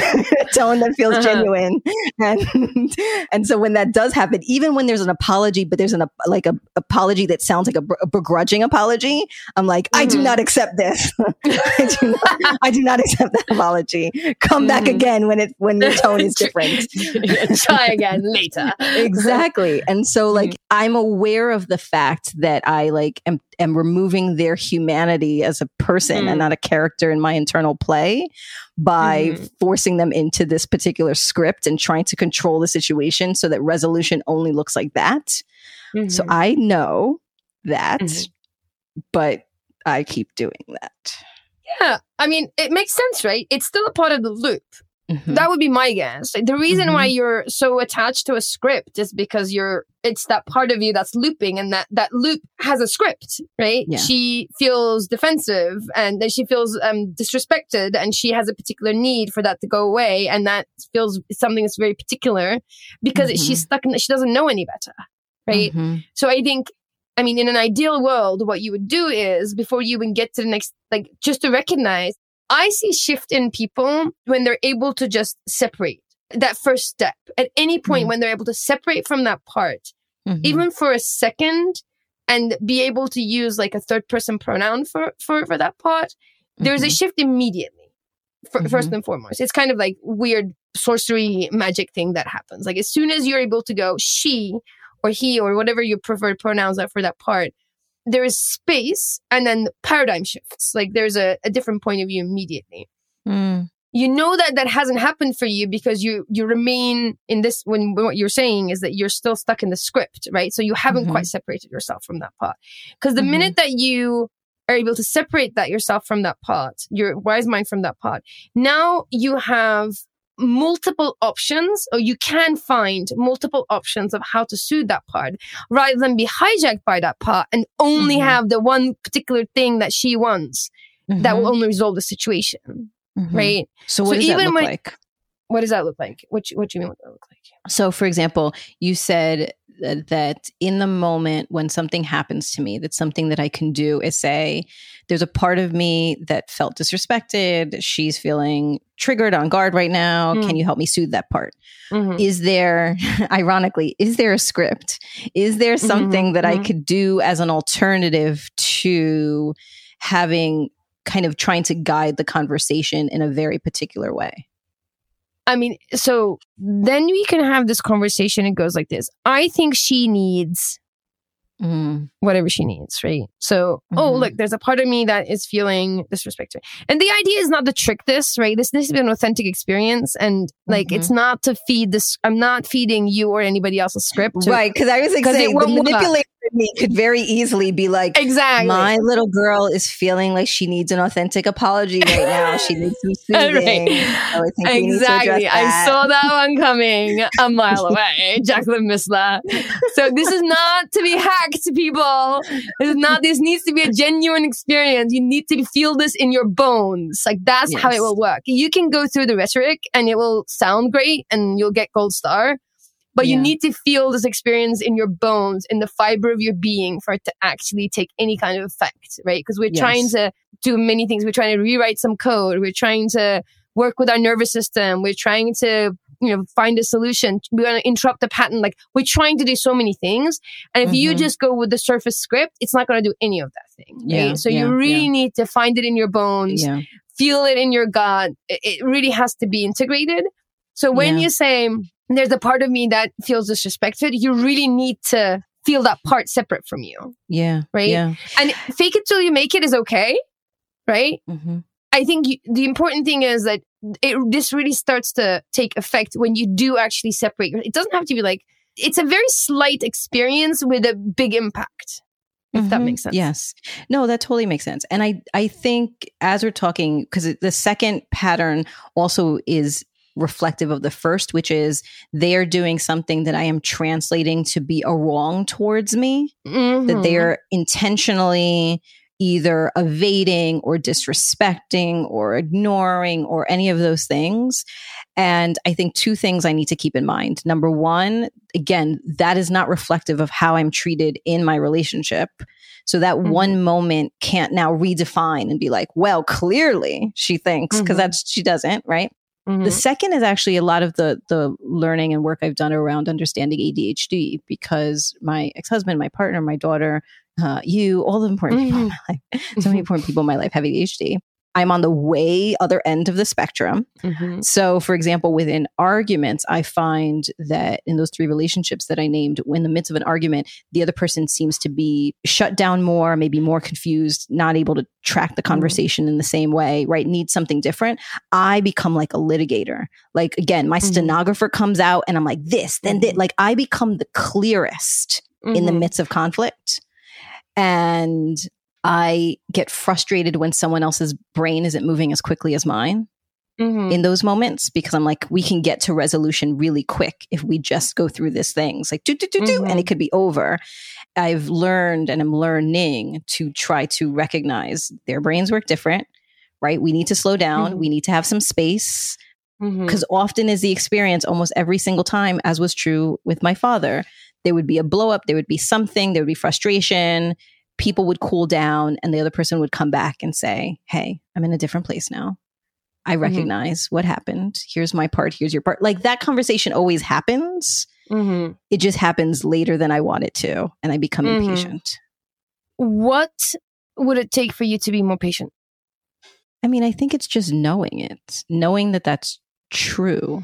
tone that feels uh-huh. genuine. And and so when that does happen, even when there's an apology, but there's an like a apology that sounds like a, a begrudging apology, I'm like, mm-hmm. I do not accept this. I do not, I do not accept that apology. Come mm-hmm. back again when it when your tone is different. Try again later. Exactly. And so like mm-hmm. I'm aware of the fact that I like am am removing their humanity as a person mm. and not a character in my internal play by mm. forcing them into this particular script and trying to control the situation so that resolution only looks like that. Mm-hmm. So I know that, mm-hmm. but I keep doing that. Yeah. I mean, it makes sense, right? It's still a part of the loop. Mm-hmm. That would be my guess. The reason mm-hmm. why you're so attached to a script is because you're it's that part of you that's looping, and that, that loop has a script, right? Yeah. She feels defensive, and then she feels um, disrespected, and she has a particular need for that to go away, and that feels something that's very particular because mm-hmm. she's stuck in that, she doesn't know any better, right? Mm-hmm. So I think, I mean, in an ideal world, what you would do is before you even get to the next, like just to recognize. I see shift in people when they're able to just separate that first step. At any point mm-hmm. when they're able to separate from that part, mm-hmm. even for a second, and be able to use like a third person pronoun for, for, for that part, mm-hmm. there's a shift immediately, for, mm-hmm. first and foremost. It's kind of like weird sorcery magic thing that happens. Like as soon as you're able to go she or he or whatever your preferred pronouns are for that part, there is space, and then paradigm shifts. Like there's a, a different point of view immediately. Mm. You know that that hasn't happened for you because you you remain in this, when what you're saying is that you're still stuck in the script, right? So you haven't mm-hmm. quite separated yourself from that part. Because the mm-hmm. minute that you are able to separate that yourself from that part, your wise mind from that part, now you have multiple options, or you can find multiple options of how to soothe that part rather than be hijacked by that part and only mm-hmm. have the one particular thing that she wants mm-hmm. that will only resolve the situation. Mm-hmm. Right? So what so does even that look when, like? What does that look like? What, what do you mean what that looks like? So for example, you said that in the moment when something happens to me, that something that I can do is say, there's a part of me that felt disrespected. She's feeling triggered, on guard right now. Mm. Can you help me soothe that part? Mm-hmm. Is there, ironically, is there a script? Is there something mm-hmm. that mm-hmm. I could do as an alternative to having kind of trying to guide the conversation in a very particular way? I mean, so then we can have this conversation. It goes like this. I think she needs mm. whatever she needs, right? So, mm-hmm. oh, look, there's a part of me that is feeling disrespected. And the idea is not to trick this, right? This, this is an authentic experience. And like, mm-hmm. it's not to feed this. I'm not feeding you or anybody else's script. To, right. Because I was like saying, the manipulator in me could very easily be like, exactly. my little girl is feeling like she needs an authentic apology right now. She needs some soothing. Right. So I think exactly. I saw that one coming a mile away. Jacqueline Misla. So this is not to be hacked, people. This is not, this needs to be a genuine experience. You need to feel this in your bones. Like that's yes. how it will work. You can go through the rhetoric and it will sound great and you'll get gold star. But yeah. you need to feel this experience in your bones, in the fiber of your being, for it to actually take any kind of effect, right? Because we're yes. trying to do many things. We're trying to rewrite some code. We're trying to work with our nervous system. We're trying to, you know, find a solution. We want to interrupt the pattern. Like, we're trying to do so many things. And if mm-hmm. you just go with the surface script, it's not going to do any of that thing. Right? Yeah, so yeah, you really yeah. need to find it in your bones, yeah. feel it in your gut. It really has to be integrated. So when yeah. you say, there's a part of me that feels disrespected, you really need to feel that part separate from you. Yeah. Right. Yeah. And fake it till you make it is okay. Right. Mm-hmm. I think you, the important thing is that it, this really starts to take effect when you do actually separate. It doesn't have to be like, it's a very slight experience with a big impact, if mm-hmm. that makes sense. Yes. No, that totally makes sense. And I, I think as we're talking, because the second pattern also is reflective of the first, which is they are doing something that I am translating to be a wrong towards me, mm-hmm. that they are intentionally either evading or disrespecting or ignoring or any of those things. And I think two things I need to keep in mind. Number one, again, that is not reflective of how I'm treated in my relationship. So that mm-hmm. one moment can't now redefine and be like, well, clearly she thinks, because mm-hmm. that's, she doesn't, right? Mm-hmm. The second is actually a lot of the the learning and work I've done around understanding A D H D, because my ex-husband, my partner, my daughter, uh, you, all the important mm-hmm. people in my life, so many important people in my life have A D H D. I'm on the way other end of the spectrum. Mm-hmm. So for example, within arguments, I find that in those three relationships that I named, in the midst of an argument, the other person seems to be shut down more, maybe more confused, not able to track the conversation mm-hmm. in the same way, right? Needs something different. I become like a litigator. Like, again, my mm-hmm. stenographer comes out and I'm like this, then that, like I become the clearest mm-hmm. in the midst of conflict. And I get frustrated when someone else's brain isn't moving as quickly as mine mm-hmm. in those moments, because I'm like, we can get to resolution really quick if we just go through this thing. It's like, do, do, do, do, mm-hmm. and it could be over. I've learned and I'm learning to try to recognize their brains work different, right? We need to slow down. Mm-hmm. We need to have some space, because mm-hmm. often is the experience almost every single time, as was true with my father. There would be a blow up. There would be something. There would be frustration. People would cool down and the other person would come back and say, hey, I'm in a different place now. I recognize mm-hmm. what happened. Here's my part. Here's your part. Like, that conversation always happens. Mm-hmm. It just happens later than I want it to. And I become mm-hmm. impatient. What would it take for you to be more patient? I mean, I think it's just knowing it, knowing that that's true.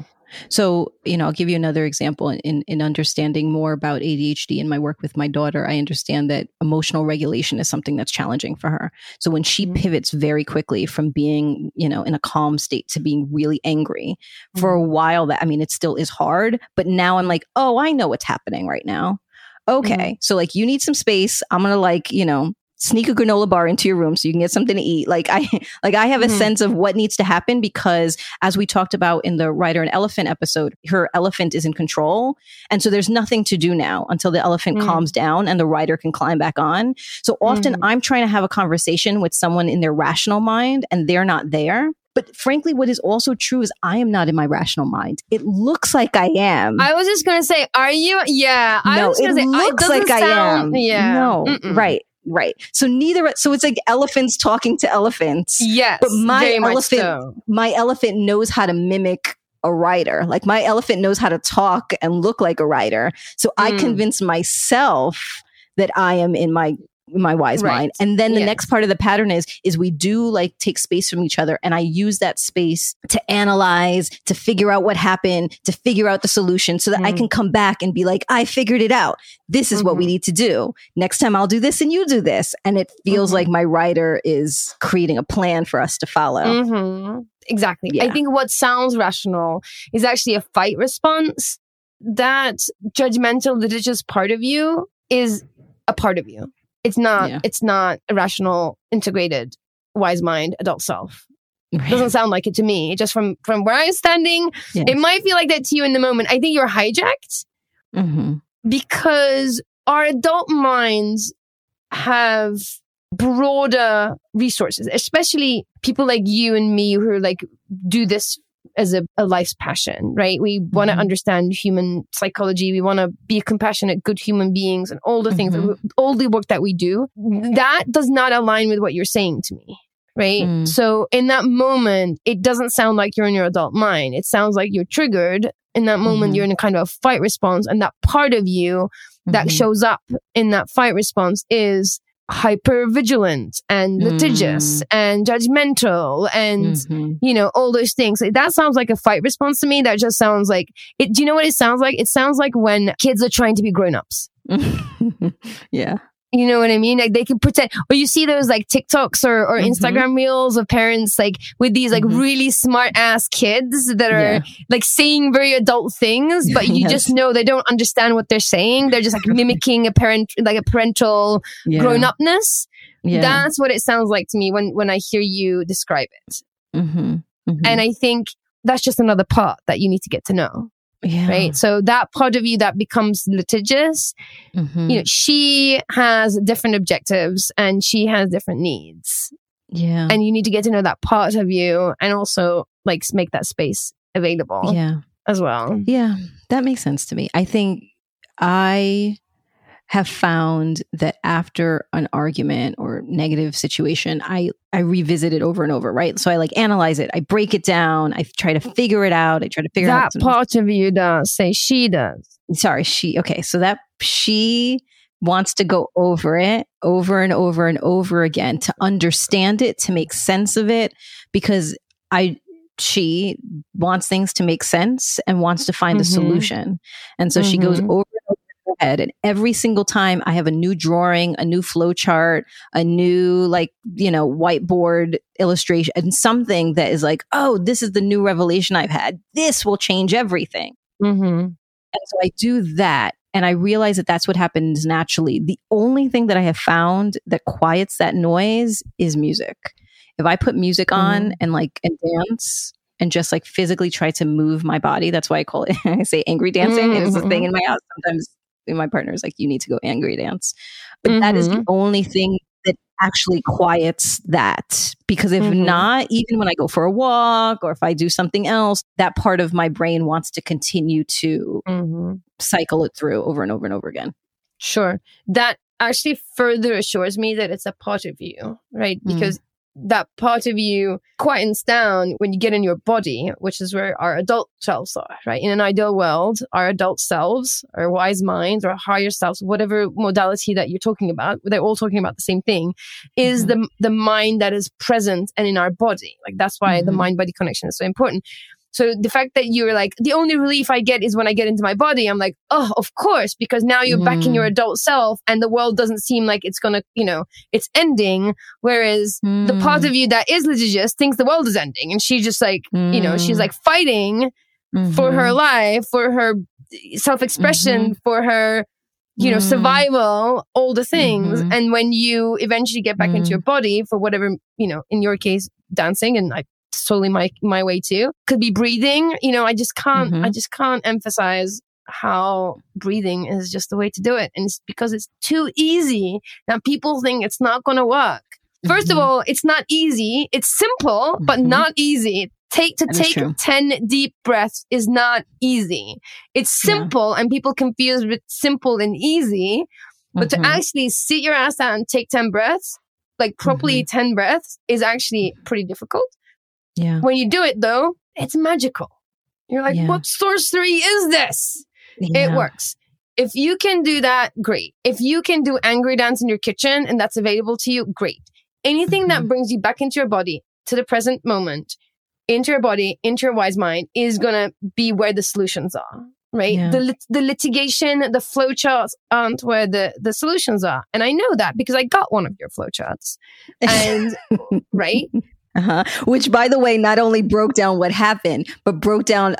So, you know, I'll give you another example in, in understanding more about A D H D in my work with my daughter. I understand that emotional regulation is something that's challenging for her. So when she mm-hmm. pivots very quickly from being, you know, in a calm state to being really angry mm-hmm. for a while, that, I mean, it still is hard, but now I'm like, oh, I know what's happening right now. Okay. Mm-hmm. So like, you need some space. I'm going to like, you know, sneak a granola bar into your room so you can get something to eat. Like I, like I have a mm-hmm. sense of what needs to happen, because as we talked about in the Rider and Elephant episode, her elephant is in control. And so there's nothing to do now until the elephant mm-hmm. calms down and the rider can climb back on. So often mm-hmm. I'm trying to have a conversation with someone in their rational mind and they're not there. But frankly, what is also true is I am not in my rational mind. It looks like I am. I was just going to say, are you? Yeah. I no, was going to say, looks it doesn't like sound, I am. Yeah. No, Mm-mm. right. Right. So neither. So it's like elephants talking to elephants. Yes. But my elephant, so. my elephant knows how to mimic a rider. Like my elephant knows how to talk and look like a rider. So mm. I convince myself that I am in my my wise right. mind. And then the yes. next part of the pattern is, is we do like take space from each other. And I use that space to analyze, to figure out what happened, to figure out the solution so that mm-hmm. I can come back and be like, I figured it out. This is mm-hmm. what we need to do. Next time I'll do this and you do this. And it feels mm-hmm. like my rider is creating a plan for us to follow. Mm-hmm. Exactly. Yeah. I think what sounds rational is actually a fight response. That judgmental, litigious part of you is a part of you. It's not, yeah. it's not a rational, integrated, wise mind, adult self. Right. Doesn't sound like it to me. Just from, from where I'm standing, yes. it might feel like that to you in the moment. I think you're hijacked mm-hmm. because our adult minds have broader resources, especially people like you and me who are like, do this as a, a life's passion, right? We mm-hmm. want to understand human psychology. We want to be compassionate, good human beings and all the mm-hmm. things, all the work that we do. That does not align with what you're saying to me, right? Mm. So in that moment, it doesn't sound like you're in your adult mind. It sounds like you're triggered. In that moment, mm-hmm. you're in a kind of a fight response. And that part of you that mm-hmm. shows up in that fight response is hypervigilant and litigious mm. and judgmental and, mm-hmm. you know, all those things. That sounds like a fight response to me. That just sounds like it. Do you know what it sounds like? It sounds like when kids are trying to be grown-ups. Yeah. You know what I mean? Like they can pretend, or you see those like TikToks or, or mm-hmm. Instagram reels of parents like with these like mm-hmm. really smart ass kids that are yeah. like saying very adult things, but you yes. just know they don't understand what they're saying. They're just like mimicking a parent, like a parental yeah. grown-upness. Yeah. That's what it sounds like to me when, when I hear you describe it. Mm-hmm. Mm-hmm. And I think that's just another part that you need to get to know. Yeah. Right. So that part of you that becomes litigious, mm-hmm. you know, she has different objectives and she has different needs. Yeah. And you need to get to know that part of you and also like make that space available. Yeah. As well. Yeah. That makes sense to me. I think I have found that after an argument or negative situation, I, I revisit it over and over, right? So I like analyze it. I break it down. I try to figure it out. I try to figure that out. That part of you does, say she does. Sorry, she. Okay, so that she wants to go over it over and over and over again to understand it, to make sense of it, because I... she wants things to make sense and wants to find mm-hmm. a solution. And so mm-hmm. she goes over head. And every single time I have a new drawing, a new flow chart, a new like, you know, whiteboard illustration and something that is like, oh, this is the new revelation I've had. This will change everything. Mm-hmm. And so I do that. And I realize that that's what happens naturally. The only thing that I have found that quiets that noise is music. If I put music on mm-hmm. and like and dance and just like physically try to move my body, that's why I call it, I say angry dancing. Mm-hmm. It's a thing in my house sometimes. My partner is like, you need to go angry dance. But mm-hmm. that is the only thing that actually quiets that. Because if mm-hmm. not, even when I go for a walk or if I do something else, that part of my brain wants to continue to mm-hmm. cycle it through over and over and over again. Sure. That actually further assures me that it's a part of you, right? Because mm-hmm. that part of you quietens down when you get in your body, which is where our adult selves are, right? In an ideal world, our adult selves, our wise minds, our higher selves, whatever modality that you're talking about, they're all talking about the same thing, is mm-hmm. the the mind that is present and in our body. Like that's why mm-hmm. the mind-body connection is so important. So the fact that you're like, the only relief I get is when I get into my body. I'm like, oh, of course, because now you're mm. back in your adult self and the world doesn't seem like it's going to, you know, it's ending. Whereas mm. the part of you that is litigious thinks the world is ending. And she's just like, mm. you know, she's like fighting mm-hmm. for her life, for her self-expression, mm-hmm. for her, you know, mm. survival, all the things. Mm-hmm. And when you eventually get back mm. into your body for whatever, you know, in your case, dancing and I, solely my my way too, could be breathing, you know, I just can't mm-hmm. I just can't emphasize how breathing is just the way to do it. And it's because it's too easy that people think it's not going to work. First mm-hmm. of all, it's not easy. It's simple, mm-hmm. but not easy. Take to that take ten deep breaths is not easy. It's simple yeah. and people confuse with simple and easy, but mm-hmm. to actually sit your ass down and take ten breaths, like properly mm-hmm. ten breaths is actually pretty difficult. Yeah. When you do it, though, it's magical. You're like, yeah. what sorcery is this? Yeah. It works. If you can do that, great. If you can do angry dance in your kitchen and that's available to you, great. Anything mm-hmm. that brings you back into your body, to the present moment, into your body, into your wise mind, is going to be where the solutions are, right? Yeah. The lit- the litigation, the flowcharts aren't where the, the solutions are. And I know that because I got one of your flowcharts. And, right? Uh-huh. Which, by the way, not only broke down what happened, but broke down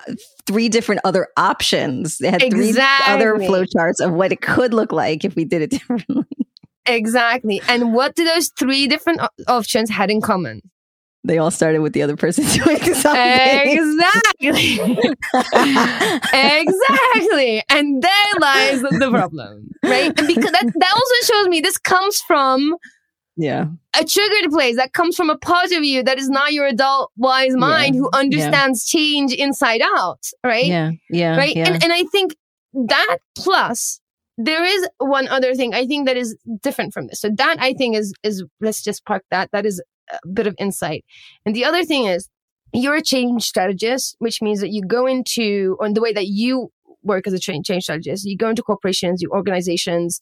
three different other options. It had exactly. three other flowcharts of what it could look like if we did it differently. Exactly. And what do those three different options had in common? They all started with the other person doing something. Exactly. Exactly. And there lies the problem, right? And because that, that also shows me this comes from... Yeah. A triggered place that comes from a part of you that is not your adult wise mind yeah. who understands yeah. change inside out, right? Yeah. Yeah. Right. Yeah. And and I think that plus there is one other thing I think that is different from this. So that I think is is let's just park that. That is a bit of insight. And the other thing is, you're a change strategist, which means that you go into, on the way that you work as a change strategist, you go into corporations, you organizations,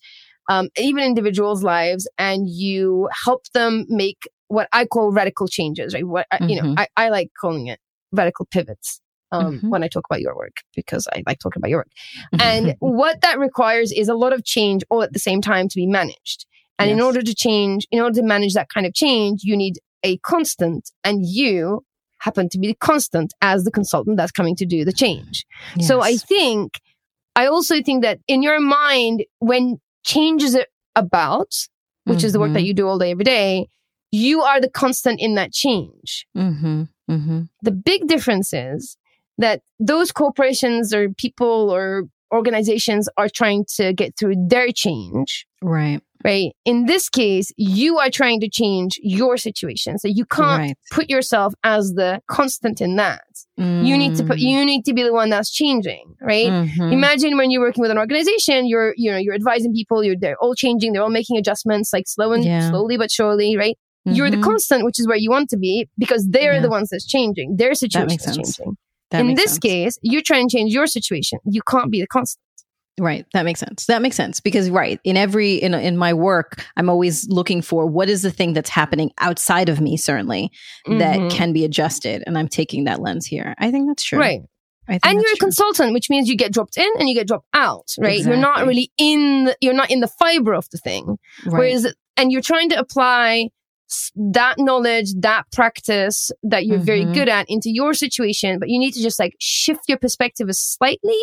um, even individuals' lives, and you help them make what I call radical changes, right? What I, mm-hmm. you know, I, I like calling it radical pivots um, mm-hmm. when I talk about your work, because I like talking about your work. And what that requires is a lot of change all at the same time to be managed. And yes. in order to change, in order to manage that kind of change, you need a constant, and you happen to be the constant as the consultant that's coming to do the change. Yes. So I think, I also think that in your mind, when change is about, which mm-hmm. is the work that you do all day, every day, you are the constant in that change. Mm-hmm. Mm-hmm. The big difference is that those corporations or people or organizations are trying to get through their change. Right. Right. In this case, you are trying to change your situation. So you can't right. put yourself as the constant in that. Mm. You need to put, you need to be the one that's changing, right? Mm-hmm. Imagine when you're working with an organization, you're, you know, you're advising people, you're, they're all changing, they're all making adjustments, like slow and yeah. slowly, but surely, right? Mm-hmm. You're the constant, which is where you want to be, because they're yeah. the ones that's changing. Their situation is changing. That in this sense. Case, you're trying to change your situation. You can't be the constant. Right. That makes sense. That makes sense. Because right, in every, in in my work, I'm always looking for what is the thing that's happening outside of me, certainly, mm-hmm. that can be adjusted. And I'm taking that lens here. I think that's true. Right. I think and you're a true. consultant, which means you get dropped in and you get dropped out, right? Exactly. You're not really in, the, you're not in the fiber of the thing. Right. Whereas, and you're trying to apply that knowledge, that practice that you're mm-hmm. very good at into your situation, but you need to just like shift your perspective slightly,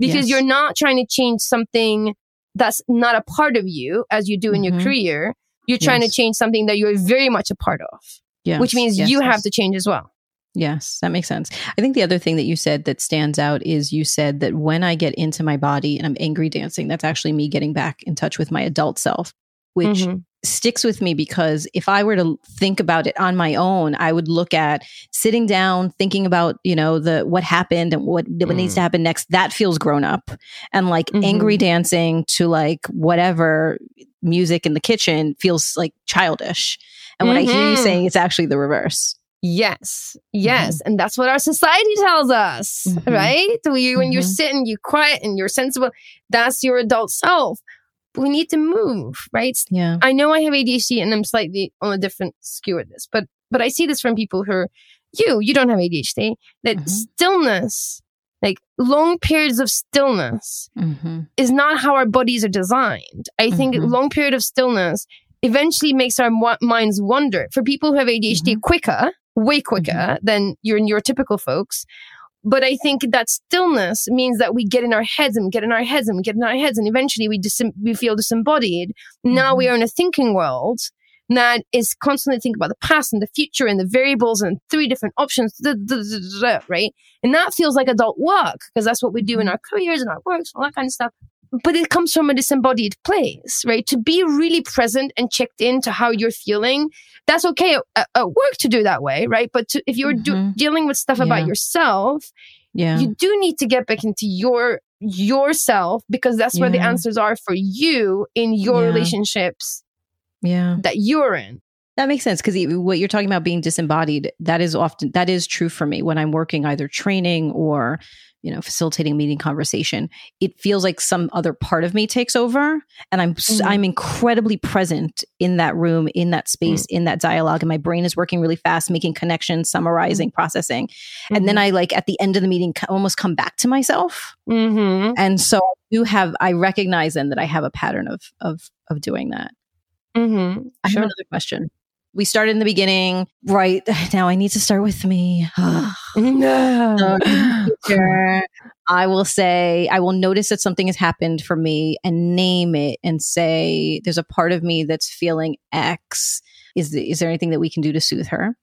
because yes. you're not trying to change something that's not a part of you as you do in mm-hmm. your career. You're trying yes. to change something that you're very much a part of, yes. which means yes, you yes. have to change as well. Yes, that makes sense. I think the other thing that you said that stands out is you said that when I get into my body and I'm angry dancing, that's actually me getting back in touch with my adult self, which mm-hmm. sticks with me, because if I were to think about it on my own, I would look at sitting down, thinking about, you know, the what happened and what, what mm. needs to happen next. That feels grown up. And like mm-hmm. angry dancing to like whatever music in the kitchen feels like childish. And mm-hmm. what I hear you saying, it's actually the reverse. Yes. Yes. Mm-hmm. And that's what our society tells us, mm-hmm. right? So you, when mm-hmm. you're sitting, you're quiet and you're sensible, that's your adult self. We need to move, right? Yeah. I know I have A D H D and I'm slightly on a different skew at this, but but I see this from people who are, you, you don't have A D H D, that mm-hmm. stillness, like long periods of stillness mm-hmm. is not how our bodies are designed. I think mm-hmm. long period of stillness eventually makes our wa- minds wander. For people who have A D H D mm-hmm. quicker, way quicker mm-hmm. than your neurotypical folks. But I think that stillness means that we get in our heads and get in our heads and get in our heads. And eventually we dis- we feel disembodied. Mm-hmm. Now we are in a thinking world that is constantly thinking about the past and the future and the variables and three different options, da, da, da, da, da, right? And that feels like adult work, because that's what we do in our careers and our works and all that kind of stuff. But it comes from a disembodied place, right? To be really present and checked in to how you're feeling, that's okay at, at work to do that way, right? But to, if you're mm-hmm. do, dealing with stuff yeah. about yourself, yeah. you do need to get back into your yourself, because that's yeah. where the answers are for you in your yeah. relationships yeah. that you're in. That makes sense, because what you're talking about being disembodied, that is often, that is true for me when I'm working either training or, you know, facilitating meeting conversation. It feels like some other part of me takes over, and I'm mm. I'm incredibly present in that room, in that space, mm. in that dialogue, and my brain is working really fast, making connections, summarizing, mm. processing. Mm-hmm. And then I like at the end of the meeting almost come back to myself. Mm-hmm. And so I do have, I recognize then that I have a pattern of of of doing that. Mm-hmm. I sure. have another question. We started in the beginning, right? Now I need to start with me. No. So I will say, I will notice that something has happened for me and name it and say, there's a part of me that's feeling X. Is, th- is there anything that we can do to soothe her?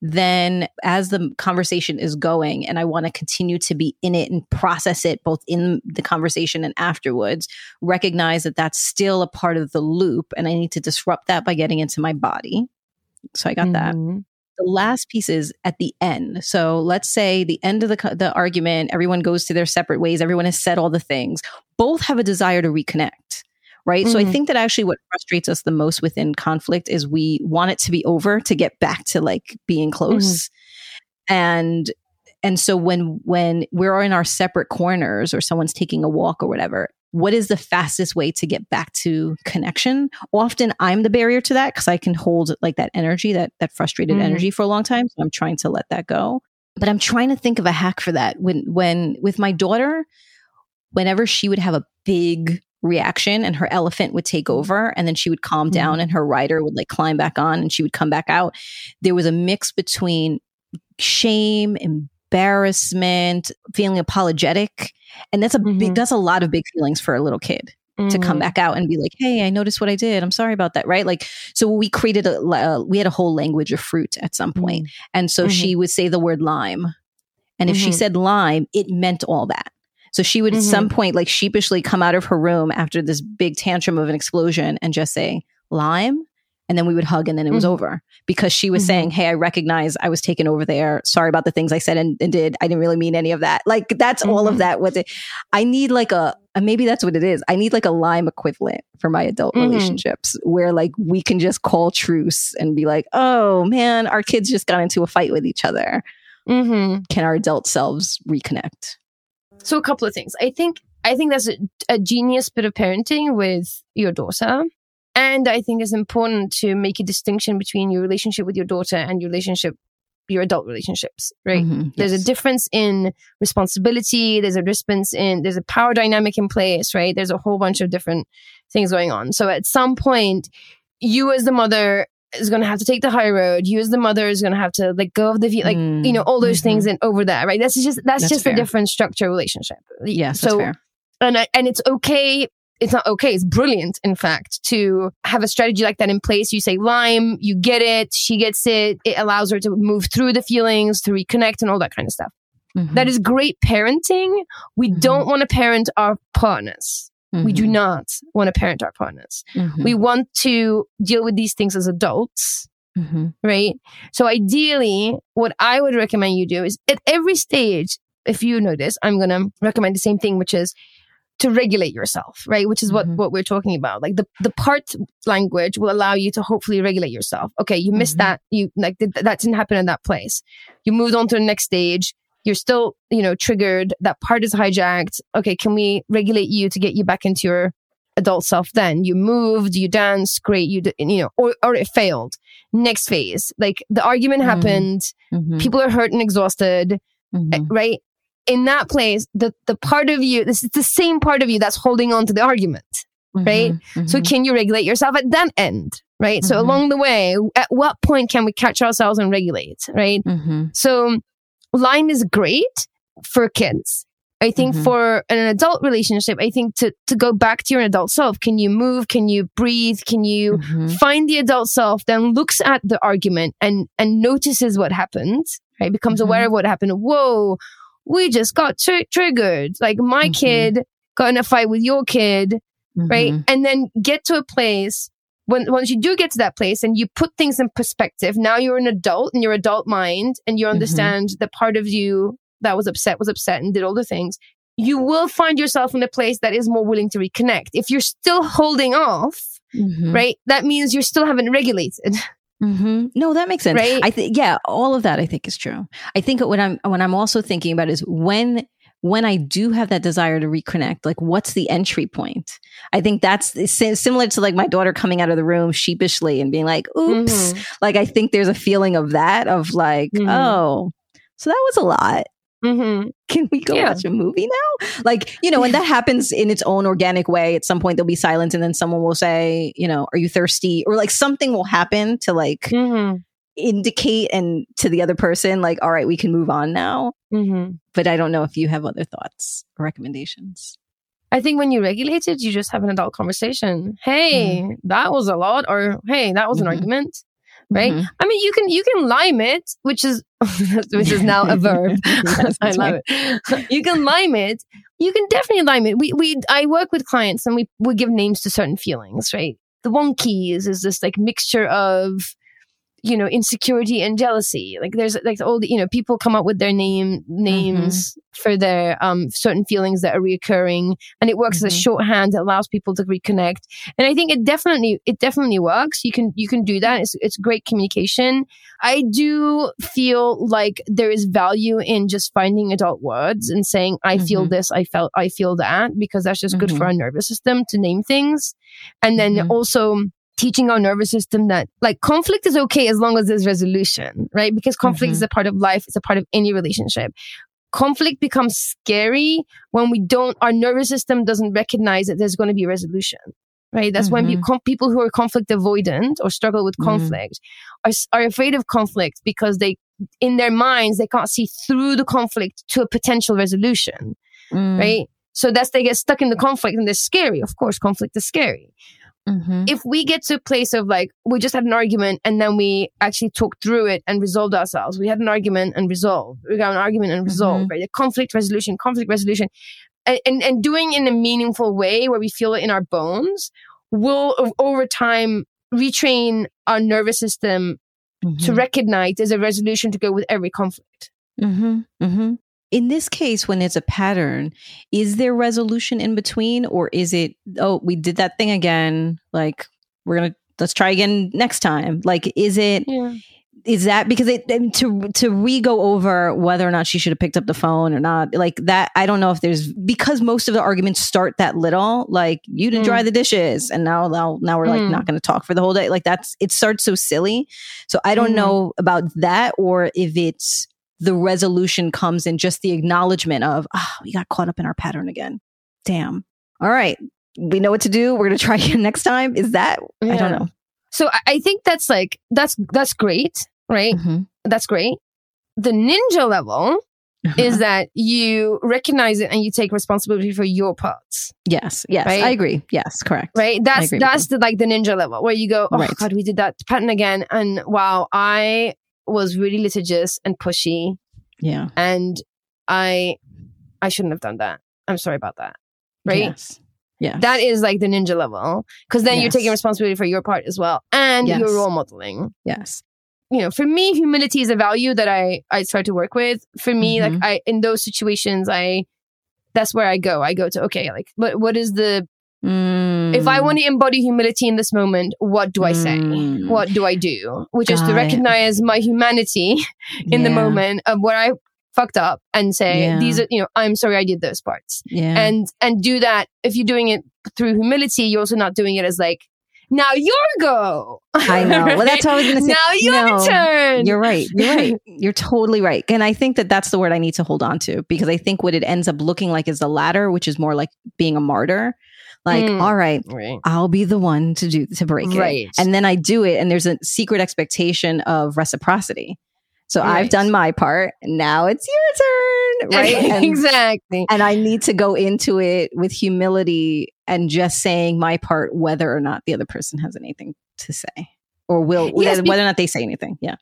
Then as the conversation is going and I want to continue to be in it and process it both in the conversation and afterwards, recognize that that's still a part of the loop and I need to disrupt that by getting into my body. So I got mm-hmm. that. The last piece is at the end. So let's say the end of the the argument, everyone goes to their separate ways. Everyone has said all the things. Both have a desire to reconnect. right? Mm-hmm. So I think that actually what frustrates us the most within conflict is we want it to be over to get back to like being close. Mm-hmm. And and so when when we're in our separate corners or someone's taking a walk or whatever, what is the fastest way to get back to connection? Often I'm the barrier to that because I can hold like that energy, that that frustrated mm-hmm. energy for a long time. So I'm trying to let that go. But I'm trying to think of a hack for that. When when with my daughter, whenever she would have a big reaction and her elephant would take over and then she would calm mm-hmm. down and her rider would like climb back on and she would come back out, there was a mix between shame, embarrassment, feeling apologetic. And that's a mm-hmm. big, that's a lot of big feelings for a little kid mm-hmm. to come back out and be like, hey, I noticed what I did. I'm sorry about that. Right. Like, so we created a, uh, we had a whole language of fruit at some point. And so mm-hmm. she would say the word lime. And if mm-hmm. she said lime, it meant all that. So she would mm-hmm. at some point like sheepishly come out of her room after this big tantrum of an explosion and just say lime. And then we would hug and then it was mm-hmm. over because she was mm-hmm. saying, hey, I recognize I was taken over there. Sorry about the things I said and, and did. I didn't really mean any of that. Like that's mm-hmm. all of that. What the, I need like a, maybe that's what it is. I need like a lime equivalent for my adult mm-hmm. relationships where like we can just call truce and be like, oh man, our kids just got into a fight with each other. Mm-hmm. Can our adult selves reconnect? So a couple of things. I think, I think that's a, a genius bit of parenting with your daughter. And I think it's important to make a distinction between your relationship with your daughter and your relationship, your adult relationships, right? Mm-hmm, there's yes. a difference in responsibility. There's a difference in, there's a power dynamic in place, right? There's a whole bunch of different things going on. So at some point, you as the mother is going to have to take the high road. You as the mother is going to have to let go of the view, like, mm, you know, all those mm-hmm. things and over that, right? That's just, that's, that's just fair. A different structure relationship. Yes, so, that's fair. And, I, and it's okay. It's not okay. It's brilliant, in fact, to have a strategy like that in place. You say lime, you get it, she gets it. It allows her to move through the feelings, to reconnect and all that kind of stuff. Mm-hmm. That is great parenting. We mm-hmm. don't want to parent our partners. Mm-hmm. We do not want to parent our partners. Mm-hmm. We want to deal with these things as adults, mm-hmm. right? So ideally, what I would recommend you do is at every stage, if you notice, I'm going to recommend the same thing, which is to regulate yourself, right? Which is what, mm-hmm. what we're talking about. Like the, the part language will allow you to hopefully regulate yourself. Okay, you missed mm-hmm. that. You like th- that didn't happen in that place. You moved on to the next stage. You're still, you know, triggered. That part is hijacked. Okay, can we regulate you to get you back into your adult self? Then you moved, you danced, great. You did, you know, or or it failed. Next phase, like the argument mm-hmm. happened. Mm-hmm. People are hurt and exhausted, mm-hmm. right? In that place, the, the part of you, this is the same part of you that's holding on to the argument, right? Mm-hmm, mm-hmm. So can you regulate yourself at that end, right? Mm-hmm. So along the way, at what point can we catch ourselves and regulate, right? Mm-hmm. So line is great for kids. I think mm-hmm. for an adult relationship, I think to, to go back to your adult self, can you move? Can you breathe? Can you mm-hmm. find the adult self then looks at the argument and, and notices what happened, right? Becomes mm-hmm. aware of what happened. Whoa, we just got tr- triggered. Like my mm-hmm. kid got in a fight with your kid, mm-hmm. right? And then get to a place, when once you do get to that place and you put things in perspective, now you're an adult in your adult mind and you understand mm-hmm. the part of you that was upset was upset and did all the things. You will find yourself in a place that is more willing to reconnect. If you're still holding off, mm-hmm. right? That means you still haven't regulated. Mm-hmm. No, that makes sense. Right? I think, yeah, all of that I think is true. I think what I'm, what I'm also thinking about is when, when I do have that desire to reconnect, like what's the entry point? I think that's similar to like my daughter coming out of the room sheepishly and being like, oops, mm-hmm. like I think there's a feeling of that, of like, mm-hmm. oh, so that was a lot. Mm-hmm. Can we go yeah. watch a movie now? Like, you know, and that happens in its own organic way. At some point there'll be silence and then someone will say, you know, are you thirsty? Or like something will happen to like mm-hmm. indicate and to the other person, like, all right, we can move on now. Mm-hmm. But I don't know if you have other thoughts or recommendations. I think when you regulate it, you just have an adult conversation. Hey, mm-hmm. that was a lot. Or hey, that was mm-hmm. an argument. Right. Mm-hmm. I mean, you can you can lime it, which is which is now a verb. Yes, I love right. it. You can lime it. You can definitely lime it. We we I work with clients and we, we give names to certain feelings. Right. The wonkies is this like mixture of, you know, insecurity and jealousy. Like there's like all the, you know, people come up with their name names mm-hmm. for their um certain feelings that are reoccurring, and it works mm-hmm. as a shorthand that allows people to reconnect. And I think it definitely it definitely works. You can you can do that. It's it's great communication. I do feel like there is value in just finding adult words and saying I mm-hmm. feel this, I felt, I feel that, because that's just mm-hmm. good for our nervous system to name things. And then mm-hmm. also teaching our nervous system that like conflict is okay as long as there's resolution, right? Because conflict mm-hmm. is a part of life. It's a part of any relationship. Conflict becomes scary when we don't, our nervous system doesn't recognize that there's going to be resolution, right? That's mm-hmm. when we, com- people who are conflict avoidant or struggle with conflict mm-hmm. are, are afraid of conflict because they, in their minds, they can't see through the conflict to a potential resolution, mm. right? So that's, they get stuck in the conflict and they're scary. Of course, conflict is scary. Mm-hmm. If we get to a place of like, we just had an argument and then we actually talked through it and resolved ourselves. We had an argument and resolved. We got an argument and resolved, mm-hmm. right? The conflict resolution, conflict resolution. And, and, and doing it in a meaningful way where we feel it in our bones will over time retrain our nervous system mm-hmm. to recognize there's a resolution to go with every conflict. Mm-hmm. Mm-hmm. In this case, when it's a pattern, is there resolution in between, or is it, oh, we did that thing again, like we're going to, let's try again next time. Like, is it, yeah. is that because it, to, to re go over whether or not she should have picked up the phone or not, like that, I don't know if there's, because most of the arguments start that little, like you didn't mm. dry the dishes and now, now, now we're mm. like not going to talk for the whole day. Like that's, it starts so silly. So I don't mm. know about that, or if it's, the resolution comes in just the acknowledgement of, ah, oh, we got caught up in our pattern again. Damn. All right. We know what to do. We're going to try again next time. Is that, yeah. I don't know. So I think that's like, that's, that's great. Right. Mm-hmm. That's great. The ninja level uh-huh. is that you recognize it and you take responsibility for your parts. Yes. Yes. Right? I agree. Yes. Correct. Right. That's, that's the, like the ninja level where you go, oh right. God, we did that pattern again. And wow, I was really litigious and pushy. Yeah. And I I shouldn't have done that. I'm sorry about that. Right? Yes. Yeah. That is like the ninja level. Because then yes. you're taking responsibility for your part as well. And yes. you're role modeling. Yes. You know, for me, humility is a value that I, I start to work with. For me, mm-hmm. like I in those situations, I that's where I go. I go to, okay, like what what is the Mm. If I want to embody humility in this moment, what do I say? Mm. What do I do? Which Got is to recognize it. My humanity in yeah. the moment of where I fucked up and say, yeah. these are, you know, I'm sorry I did those parts. Yeah. And and do that. If you're doing it through humility, you're also not doing it as like, now your go. I know. Well, that's how I was going to say. Now your no, turn. You're right. You're right. You're totally right. And I think that that's the word I need to hold on to, because I think what it ends up looking like is the latter, which is more like being a martyr. Like, mm, all right, right, I'll be the one to do to break right. it. And then I do it. And there's a secret expectation of reciprocity. So right. I've done my part. Now it's your turn. Right. And, exactly. And I need to go into it with humility and just saying my part, whether or not the other person has anything to say or will, yes, whether or not they say anything. Yeah.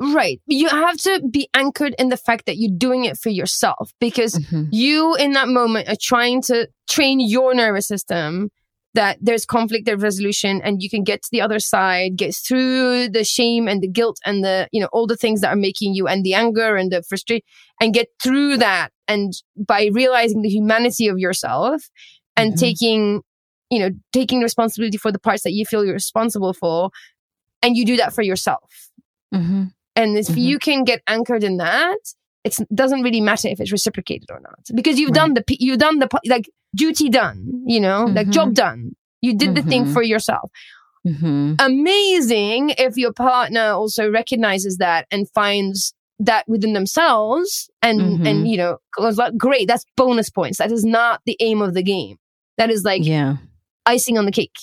Right. You have to be anchored in the fact that you're doing it for yourself, because mm-hmm. you in that moment are trying to train your nervous system that there's conflict, there's resolution, and you can get to the other side, get through the shame and the guilt and the, you know, all the things that are making you, and the anger and the frustration, and get through that. And by realizing the humanity of yourself and mm-hmm. taking, you know, taking responsibility for the parts that you feel you're responsible for, and you do that for yourself. Mm-hmm. And if mm-hmm. you can get anchored in that, it doesn't really matter if it's reciprocated or not, because you've right. done the you've done the like duty done, you know, mm-hmm. like job done. You did mm-hmm. the thing for yourself. Mm-hmm. Amazing if your partner also recognizes that and finds that within themselves, and mm-hmm. and you know, great. That's bonus points. That is not the aim of the game. That is like yeah. icing on the cake.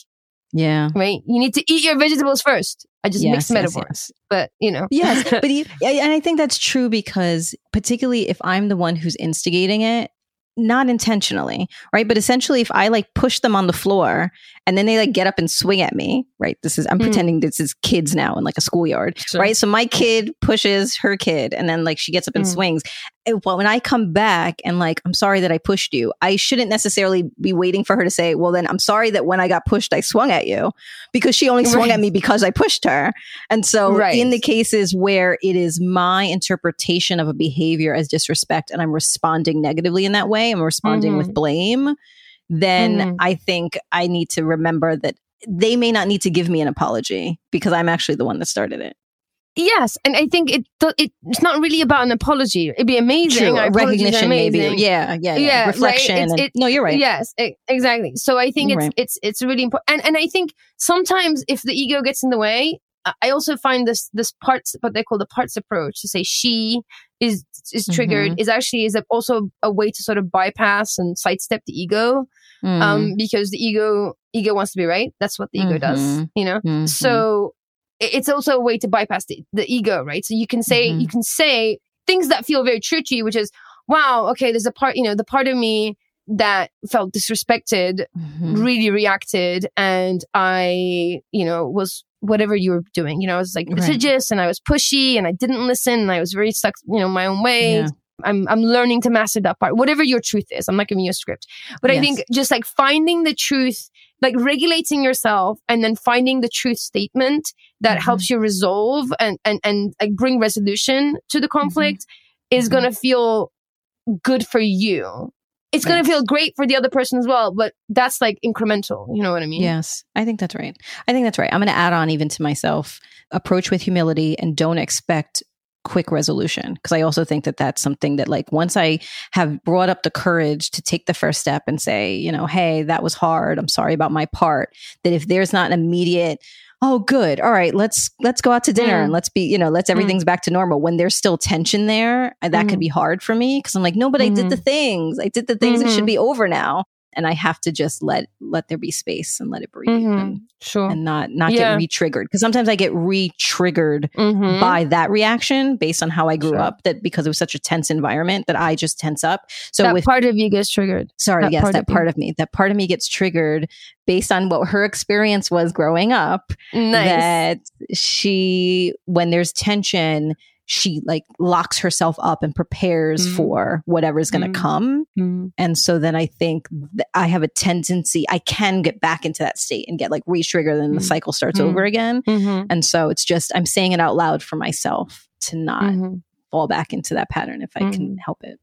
Yeah. Right. You need to eat your vegetables first. I just yes, mixed metaphors, yes, yes. but you know. Yes. But you, and I think that's true, because particularly if I'm the one who's instigating it, not intentionally, right? But essentially, if I like push them on the floor and then they like get up and swing at me, right? This is, I'm mm. pretending this is kids now in like a schoolyard, sure. right? So my kid pushes her kid and then like she gets up and mm. swings. And when I come back and like, I'm sorry that I pushed you, I shouldn't necessarily be waiting for her to say, well, then I'm sorry that when I got pushed, I swung at you, because she only swung right. at me because I pushed her. And so right. in the cases where it is my interpretation of a behavior as disrespect and I'm responding negatively in that way, I'm responding mm-hmm. with blame, then mm-hmm. I think I need to remember that they may not need to give me an apology because I'm actually the one that started it. Yes, and I think it, it it's not really about an apology. It'd be amazing. True, recognition, amazing. Maybe. Yeah, yeah, yeah. yeah reflection. Right? It's, and, it, no, you're right. Yes, it, exactly. So I think it's right. it's it's really important. And and I think sometimes if the ego gets in the way, I also find this this parts, what they call the parts approach, to say she is is triggered mm-hmm. is actually is also a way to sort of bypass and sidestep the ego, mm. um, because the ego ego wants to be right. That's what the ego mm-hmm. does, you know. Mm-hmm. So. It's also a way to bypass the, the ego, right? So you can say mm-hmm. you can say things that feel very true to you, which is, wow, okay, there's a part, you know, the part of me that felt disrespected, mm-hmm. really reacted, and I, you know, was whatever you were doing. You know, I was like litigious, right. and I was pushy, and I didn't listen, and I was very stuck, you know, my own way. Yeah. I'm I'm learning to master that part. Whatever your truth is, I'm not giving you a script. But yes. I think just like finding the truth, like regulating yourself and then finding the truth statement that mm-hmm. helps you resolve and, and, and like bring resolution to the conflict mm-hmm. is mm-hmm. going to feel good for you. It's right. going to feel great for the other person as well, but that's like incremental. You know what I mean? Yes, I think that's right. I think that's right. I'm going to add on even to myself, approach with humility and don't expect quick resolution, because I also think that that's something that like once I have brought up the courage to take the first step and say, you know, hey, that was hard, I'm sorry about my part, that if there's not an immediate, oh good, all right, let's let's go out to dinner mm. and let's be, you know, let's everything's mm. back to normal, when there's still tension there, that mm. could be hard for me, because I'm like, no, but mm-hmm. I did the things I did the things mm-hmm. it should be over now, and I have to just let let there be space and let it breathe, mm-hmm. and, sure. and not not yeah. get re-triggered. Because sometimes I get re-triggered mm-hmm. by that reaction based on how I grew sure. up, that because it was such a tense environment that I just tense up. So that with, part of you gets triggered. Sorry, that yes, part that of part you. of me. That part of me gets triggered based on what her experience was growing up. Nice. That she, when there's tension, she like locks herself up and prepares mm-hmm. for whatever is going to mm-hmm. come. Mm-hmm. And so then I think th- I have a tendency, I can get back into that state and get like re-triggered, and mm-hmm. the cycle starts mm-hmm. over again. Mm-hmm. And so it's just, I'm saying it out loud for myself to not mm-hmm. fall back into that pattern if I mm-hmm. can help it.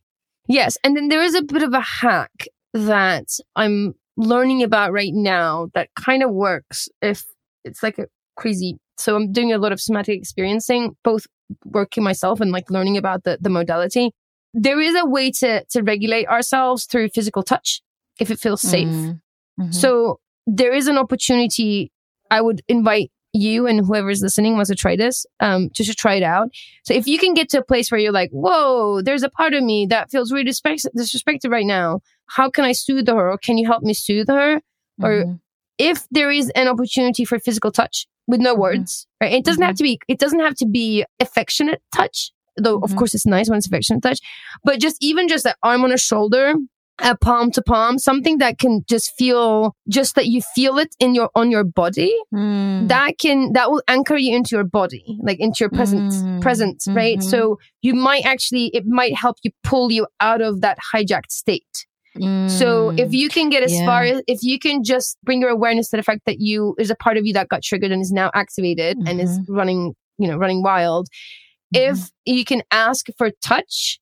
Yes. And then there is a bit of a hack that I'm learning about right now that kind of works if it's like a crazy. So I'm doing a lot of somatic experiencing, both working myself and like learning about the, the modality. There is a way to to regulate ourselves through physical touch if it feels safe. Mm-hmm. So there is an opportunity. I would invite you and whoever is listening wants to try this, um, just to try it out. So if you can get to a place where you're like, whoa, there's a part of me that feels really disrespect- disrespected right now. How can I soothe her? Or can you help me soothe her? Mm-hmm. Or if there is an opportunity for physical touch, with no words, mm-hmm. right? It doesn't mm-hmm. have to be, it doesn't have to be affectionate touch, though mm-hmm. of course it's nice when it's affectionate touch, but just even just an arm on a shoulder, a palm to palm, something that can just feel, just that you feel it in your, on your body, mm. that can, that will anchor you into your body, like into your presence, mm. presence, right? Mm-hmm. So you might actually, it might help you pull you out of that hijacked state. Mm, so if you can get as yeah. far as, if you can just bring your awareness to the fact that you, there's a part of you that got triggered and is now activated mm-hmm. and is running, you know, running wild. Mm-hmm. If you can ask for touch,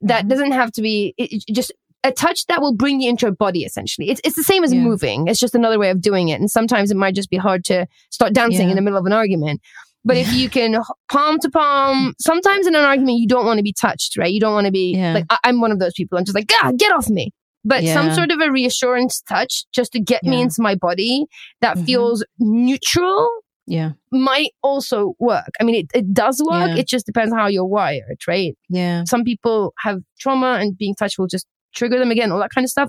that mm-hmm. doesn't have to be it, it just a touch that will bring you into your body. Essentially, it's it's the same as yeah. moving. It's just another way of doing it. And sometimes it might just be hard to start dancing yeah. in the middle of an argument. But if you can palm to palm, sometimes in an argument, you don't want to be touched, right? You don't want to be yeah. like, I, I'm one of those people. I'm just like, God, get off me. But yeah. some sort of a reassurance touch just to get yeah. me into my body that mm-hmm. feels neutral yeah. might also work. I mean, it, it does work. Yeah. It just depends how you're wired, right? Yeah. Some people have trauma and being touched will just trigger them again, all that kind of stuff.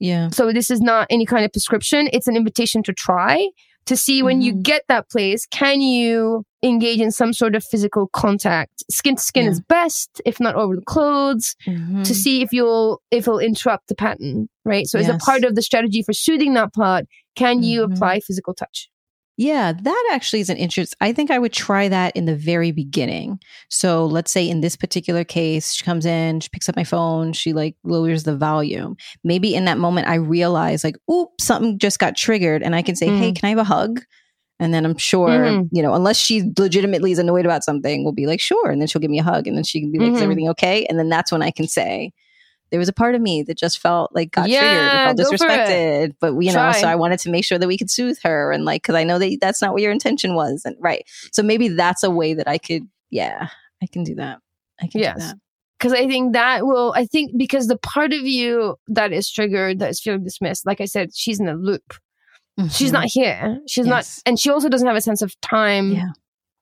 Yeah. So this is not any kind of prescription. It's an invitation to try, to see when you get that place, can you engage in some sort of physical contact? Skin to skin yeah. is best, if not over the clothes, mm-hmm. to see if you'll if it'll interrupt the pattern, right? So yes. as a part of the strategy for soothing that part, can mm-hmm. you apply physical touch? Yeah, that actually is an interest. I think I would try that in the very beginning. So let's say in this particular case, she comes in, she picks up my phone, she like lowers the volume. Maybe in that moment, I realize like, oops, something just got triggered. And I can say, mm. hey, can I have a hug? And then I'm sure, mm-hmm. you know, unless she legitimately is annoyed about something, we'll be like, sure. And then she'll give me a hug and then she can be like, mm-hmm. is everything okay? And then that's when I can say, there was a part of me that just felt like got yeah, triggered, felt disrespected, but you know, Try. so I wanted to make sure that we could soothe her and like, cause I know that that's not what your intention was. And right. So maybe that's a way that I could, yeah, I can do that. I can yes. do that. Cause I think that will, I think because the part of you that is triggered, that is feeling dismissed, like I said, she's in a loop. Mm-hmm. She's not here. She's yes. not, and she also doesn't have a sense of time. Yeah.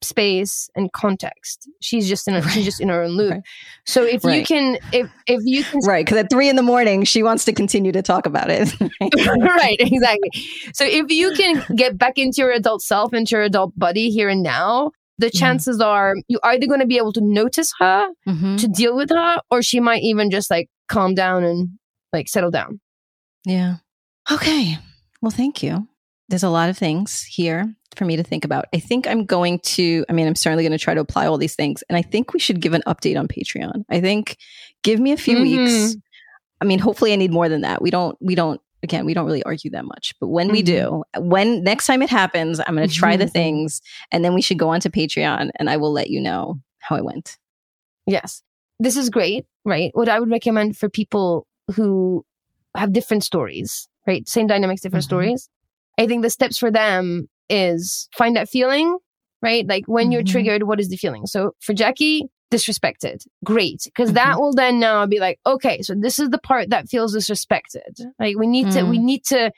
Space and context. She's just in a, right. she's just in her own loop. Right. So if right. you can, if if you can, right? Because at three in the morning, she wants to continue to talk about it. Right, exactly. So if you can get back into your adult self, into your adult body here and now, the chances yeah. are you're either going to be able to notice her, mm-hmm. to deal with her, or she might even just like calm down and like settle down. Yeah. Okay. Well, thank you. There's a lot of things here for me to think about. I think I'm going to, I mean, I'm certainly going to try to apply all these things. And I think we should give an update on Patreon. I think give me a few mm-hmm. weeks. I mean, hopefully I need more than that. We don't, we don't, again, we don't really argue that much, but when mm-hmm. we do, when next time it happens, I'm going to try mm-hmm. the things and then we should go on to Patreon and I will let you know how it went. Yes. This is great, right? What I would recommend for people who have different stories, right? Same dynamics, different mm-hmm. stories. I think the steps for them is find that feeling, right? Like when mm-hmm. you're triggered, what is the feeling? So for Jackie, disrespected. Great. Because mm-hmm. that will then now be like, okay, so this is the part that feels disrespected. Like we need mm-hmm. to, we need to,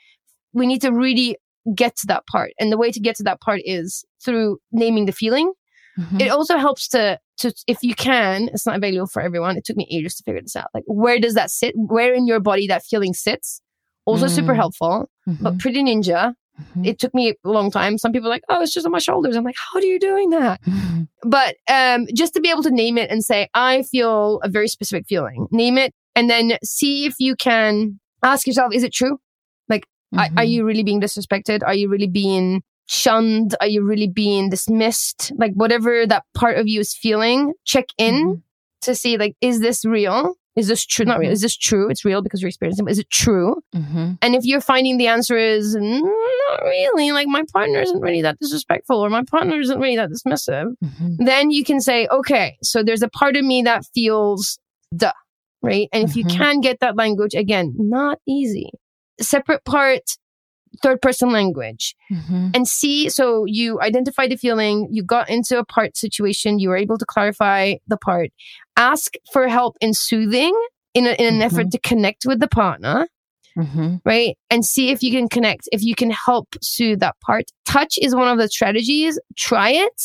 we need to really get to that part. And the way to get to that part is through naming the feeling. Mm-hmm. It also helps to, to, if you can, it's not available for everyone. It took me ages to figure this out. Like where does that sit? Where in your body that feeling sits? Also mm. super helpful, mm-hmm. but pretty ninja. Mm-hmm. It took me a long time. Some people are like, oh, it's just on my shoulders. I'm like, how are you doing that? Mm-hmm. But um, just to be able to name it and say, I feel a very specific feeling. Name it and then see if you can ask yourself, is it true? Like, mm-hmm. are, are you really being disrespected? Are you really being shunned? Are you really being dismissed? Like whatever that part of you is feeling, check in mm-hmm. to see like, is this real? Is this true? Mm-hmm. Not real. Is this true? It's real because we're experiencing it. But is it true? Mm-hmm. And if you're finding the answer is mm, not really, like my partner isn't really that disrespectful or my partner isn't really that dismissive, mm-hmm. then you can say, okay, so there's a part of me that feels duh, right? And if mm-hmm. you can get that language, again, not easy. Separate part, third person language. Mm-hmm. And see, so you identify the feeling, you got into a part situation, you were able to clarify the part. Ask for help in soothing in, a, in an mm-hmm. effort to connect with the partner, mm-hmm. right? And see if you can connect, if you can help soothe that part. Touch is one of the strategies. Try it.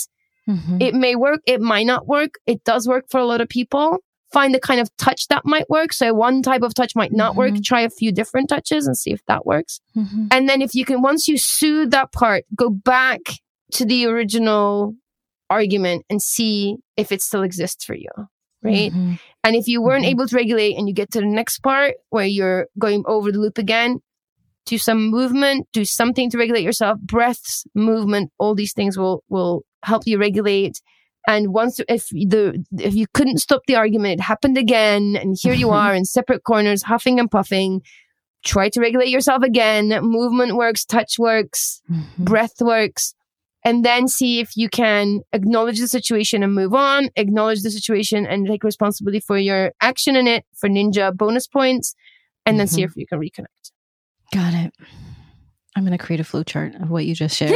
Mm-hmm. It may work. It might not work. It does work for a lot of people. Find the kind of touch that might work. So one type of touch might not mm-hmm. work. Try a few different touches and see if that works. Mm-hmm. And then if you can, once you soothe that part, go back to the original argument and see if it still exists for you. Right. Mm-hmm. And if you weren't mm-hmm. able to regulate and you get to the next part where you're going over the loop again, do some movement, do something to regulate yourself, breaths, movement, all these things will, will help you regulate. And once, if the, if you couldn't stop the argument, it happened again. And here you are in separate corners, huffing and puffing, try to regulate yourself again. Movement works, touch works, mm-hmm. breath works. And then see if you can acknowledge the situation and move on, acknowledge the situation and take responsibility for your action in it, for ninja bonus points, and mm-hmm. then see if you can reconnect. Got it. I'm going to create a flowchart of what you just shared.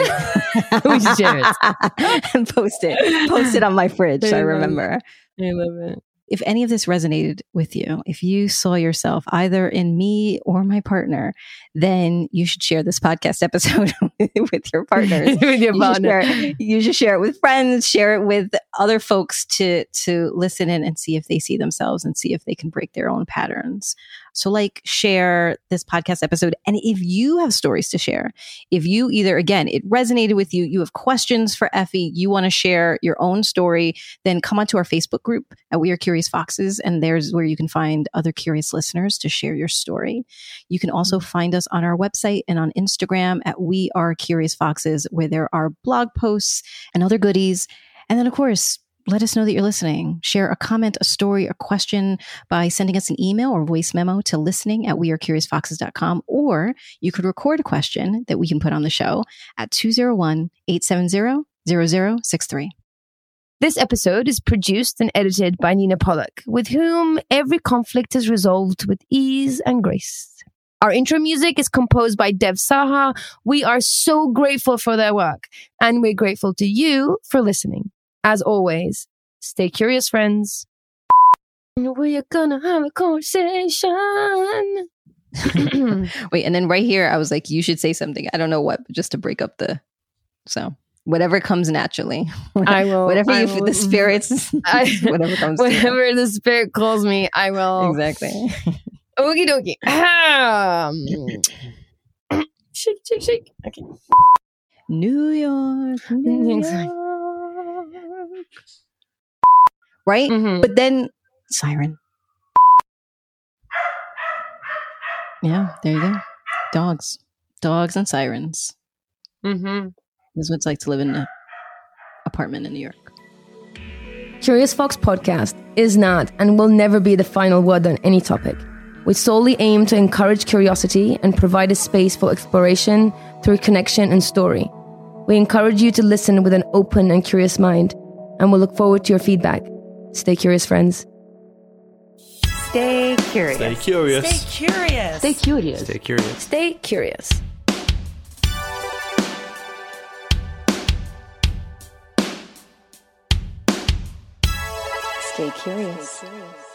We should share it. And post it. Post it on my fridge, I, so I remember. It. I love it. If any of this resonated with you, if you saw yourself either in me or my partner, then you should share this podcast episode with your partners. With your partner. You should share it, you should share it with friends, share it with other folks to, to listen in and see if they see themselves and see if they can break their own patterns. So like, share this podcast episode. And if you have stories to share, if you either, again, it resonated with you, you have questions for Effy, you want to share your own story, then come onto our Facebook group at We Are Curious Foxes. And there's where you can find other curious listeners to share your story. You can also find us on our website and on Instagram at We Are Curious Foxes, where there are blog posts and other goodies. And then, of course, let us know that you're listening. Share a comment, a story, a question by sending us an email or voice memo to listening at wearecuriousfoxes dot com. Or you could record a question that we can put on the show at two oh one, eight seven zero, zero zero six three. This episode is produced and edited by Nina Pollock, with whom every conflict is resolved with ease and grace. Our intro music is composed by Dev Saha. We are so grateful for their work, and we're grateful to you for listening. As always, stay curious, friends. We're gonna have a conversation. Wait, and then right here, I was like, you should say something. I don't know what, just to break up the... So, whatever comes naturally. I will. Whatever I you, will, the spirits... I, whatever comes Whatever the spirit calls me, I will. Exactly. Okie dokie. Um, shake, shake, shake. Okay. New York, New York. Right? Mm-hmm. But then, siren. Yeah, there you go. Dogs. Dogs and sirens. Mm-hmm. This is what it's like to live in an apartment in New York. Curious Fox Podcast is not and will never be the final word on any topic. We solely aim to encourage curiosity and provide a space for exploration through connection and story. We encourage you to listen with an open and curious mind, and we'll look forward to your feedback. Stay curious, friends. Stay curious. Stay curious. Stay curious. Stay curious. Stay curious. Stay curious. Stay curious.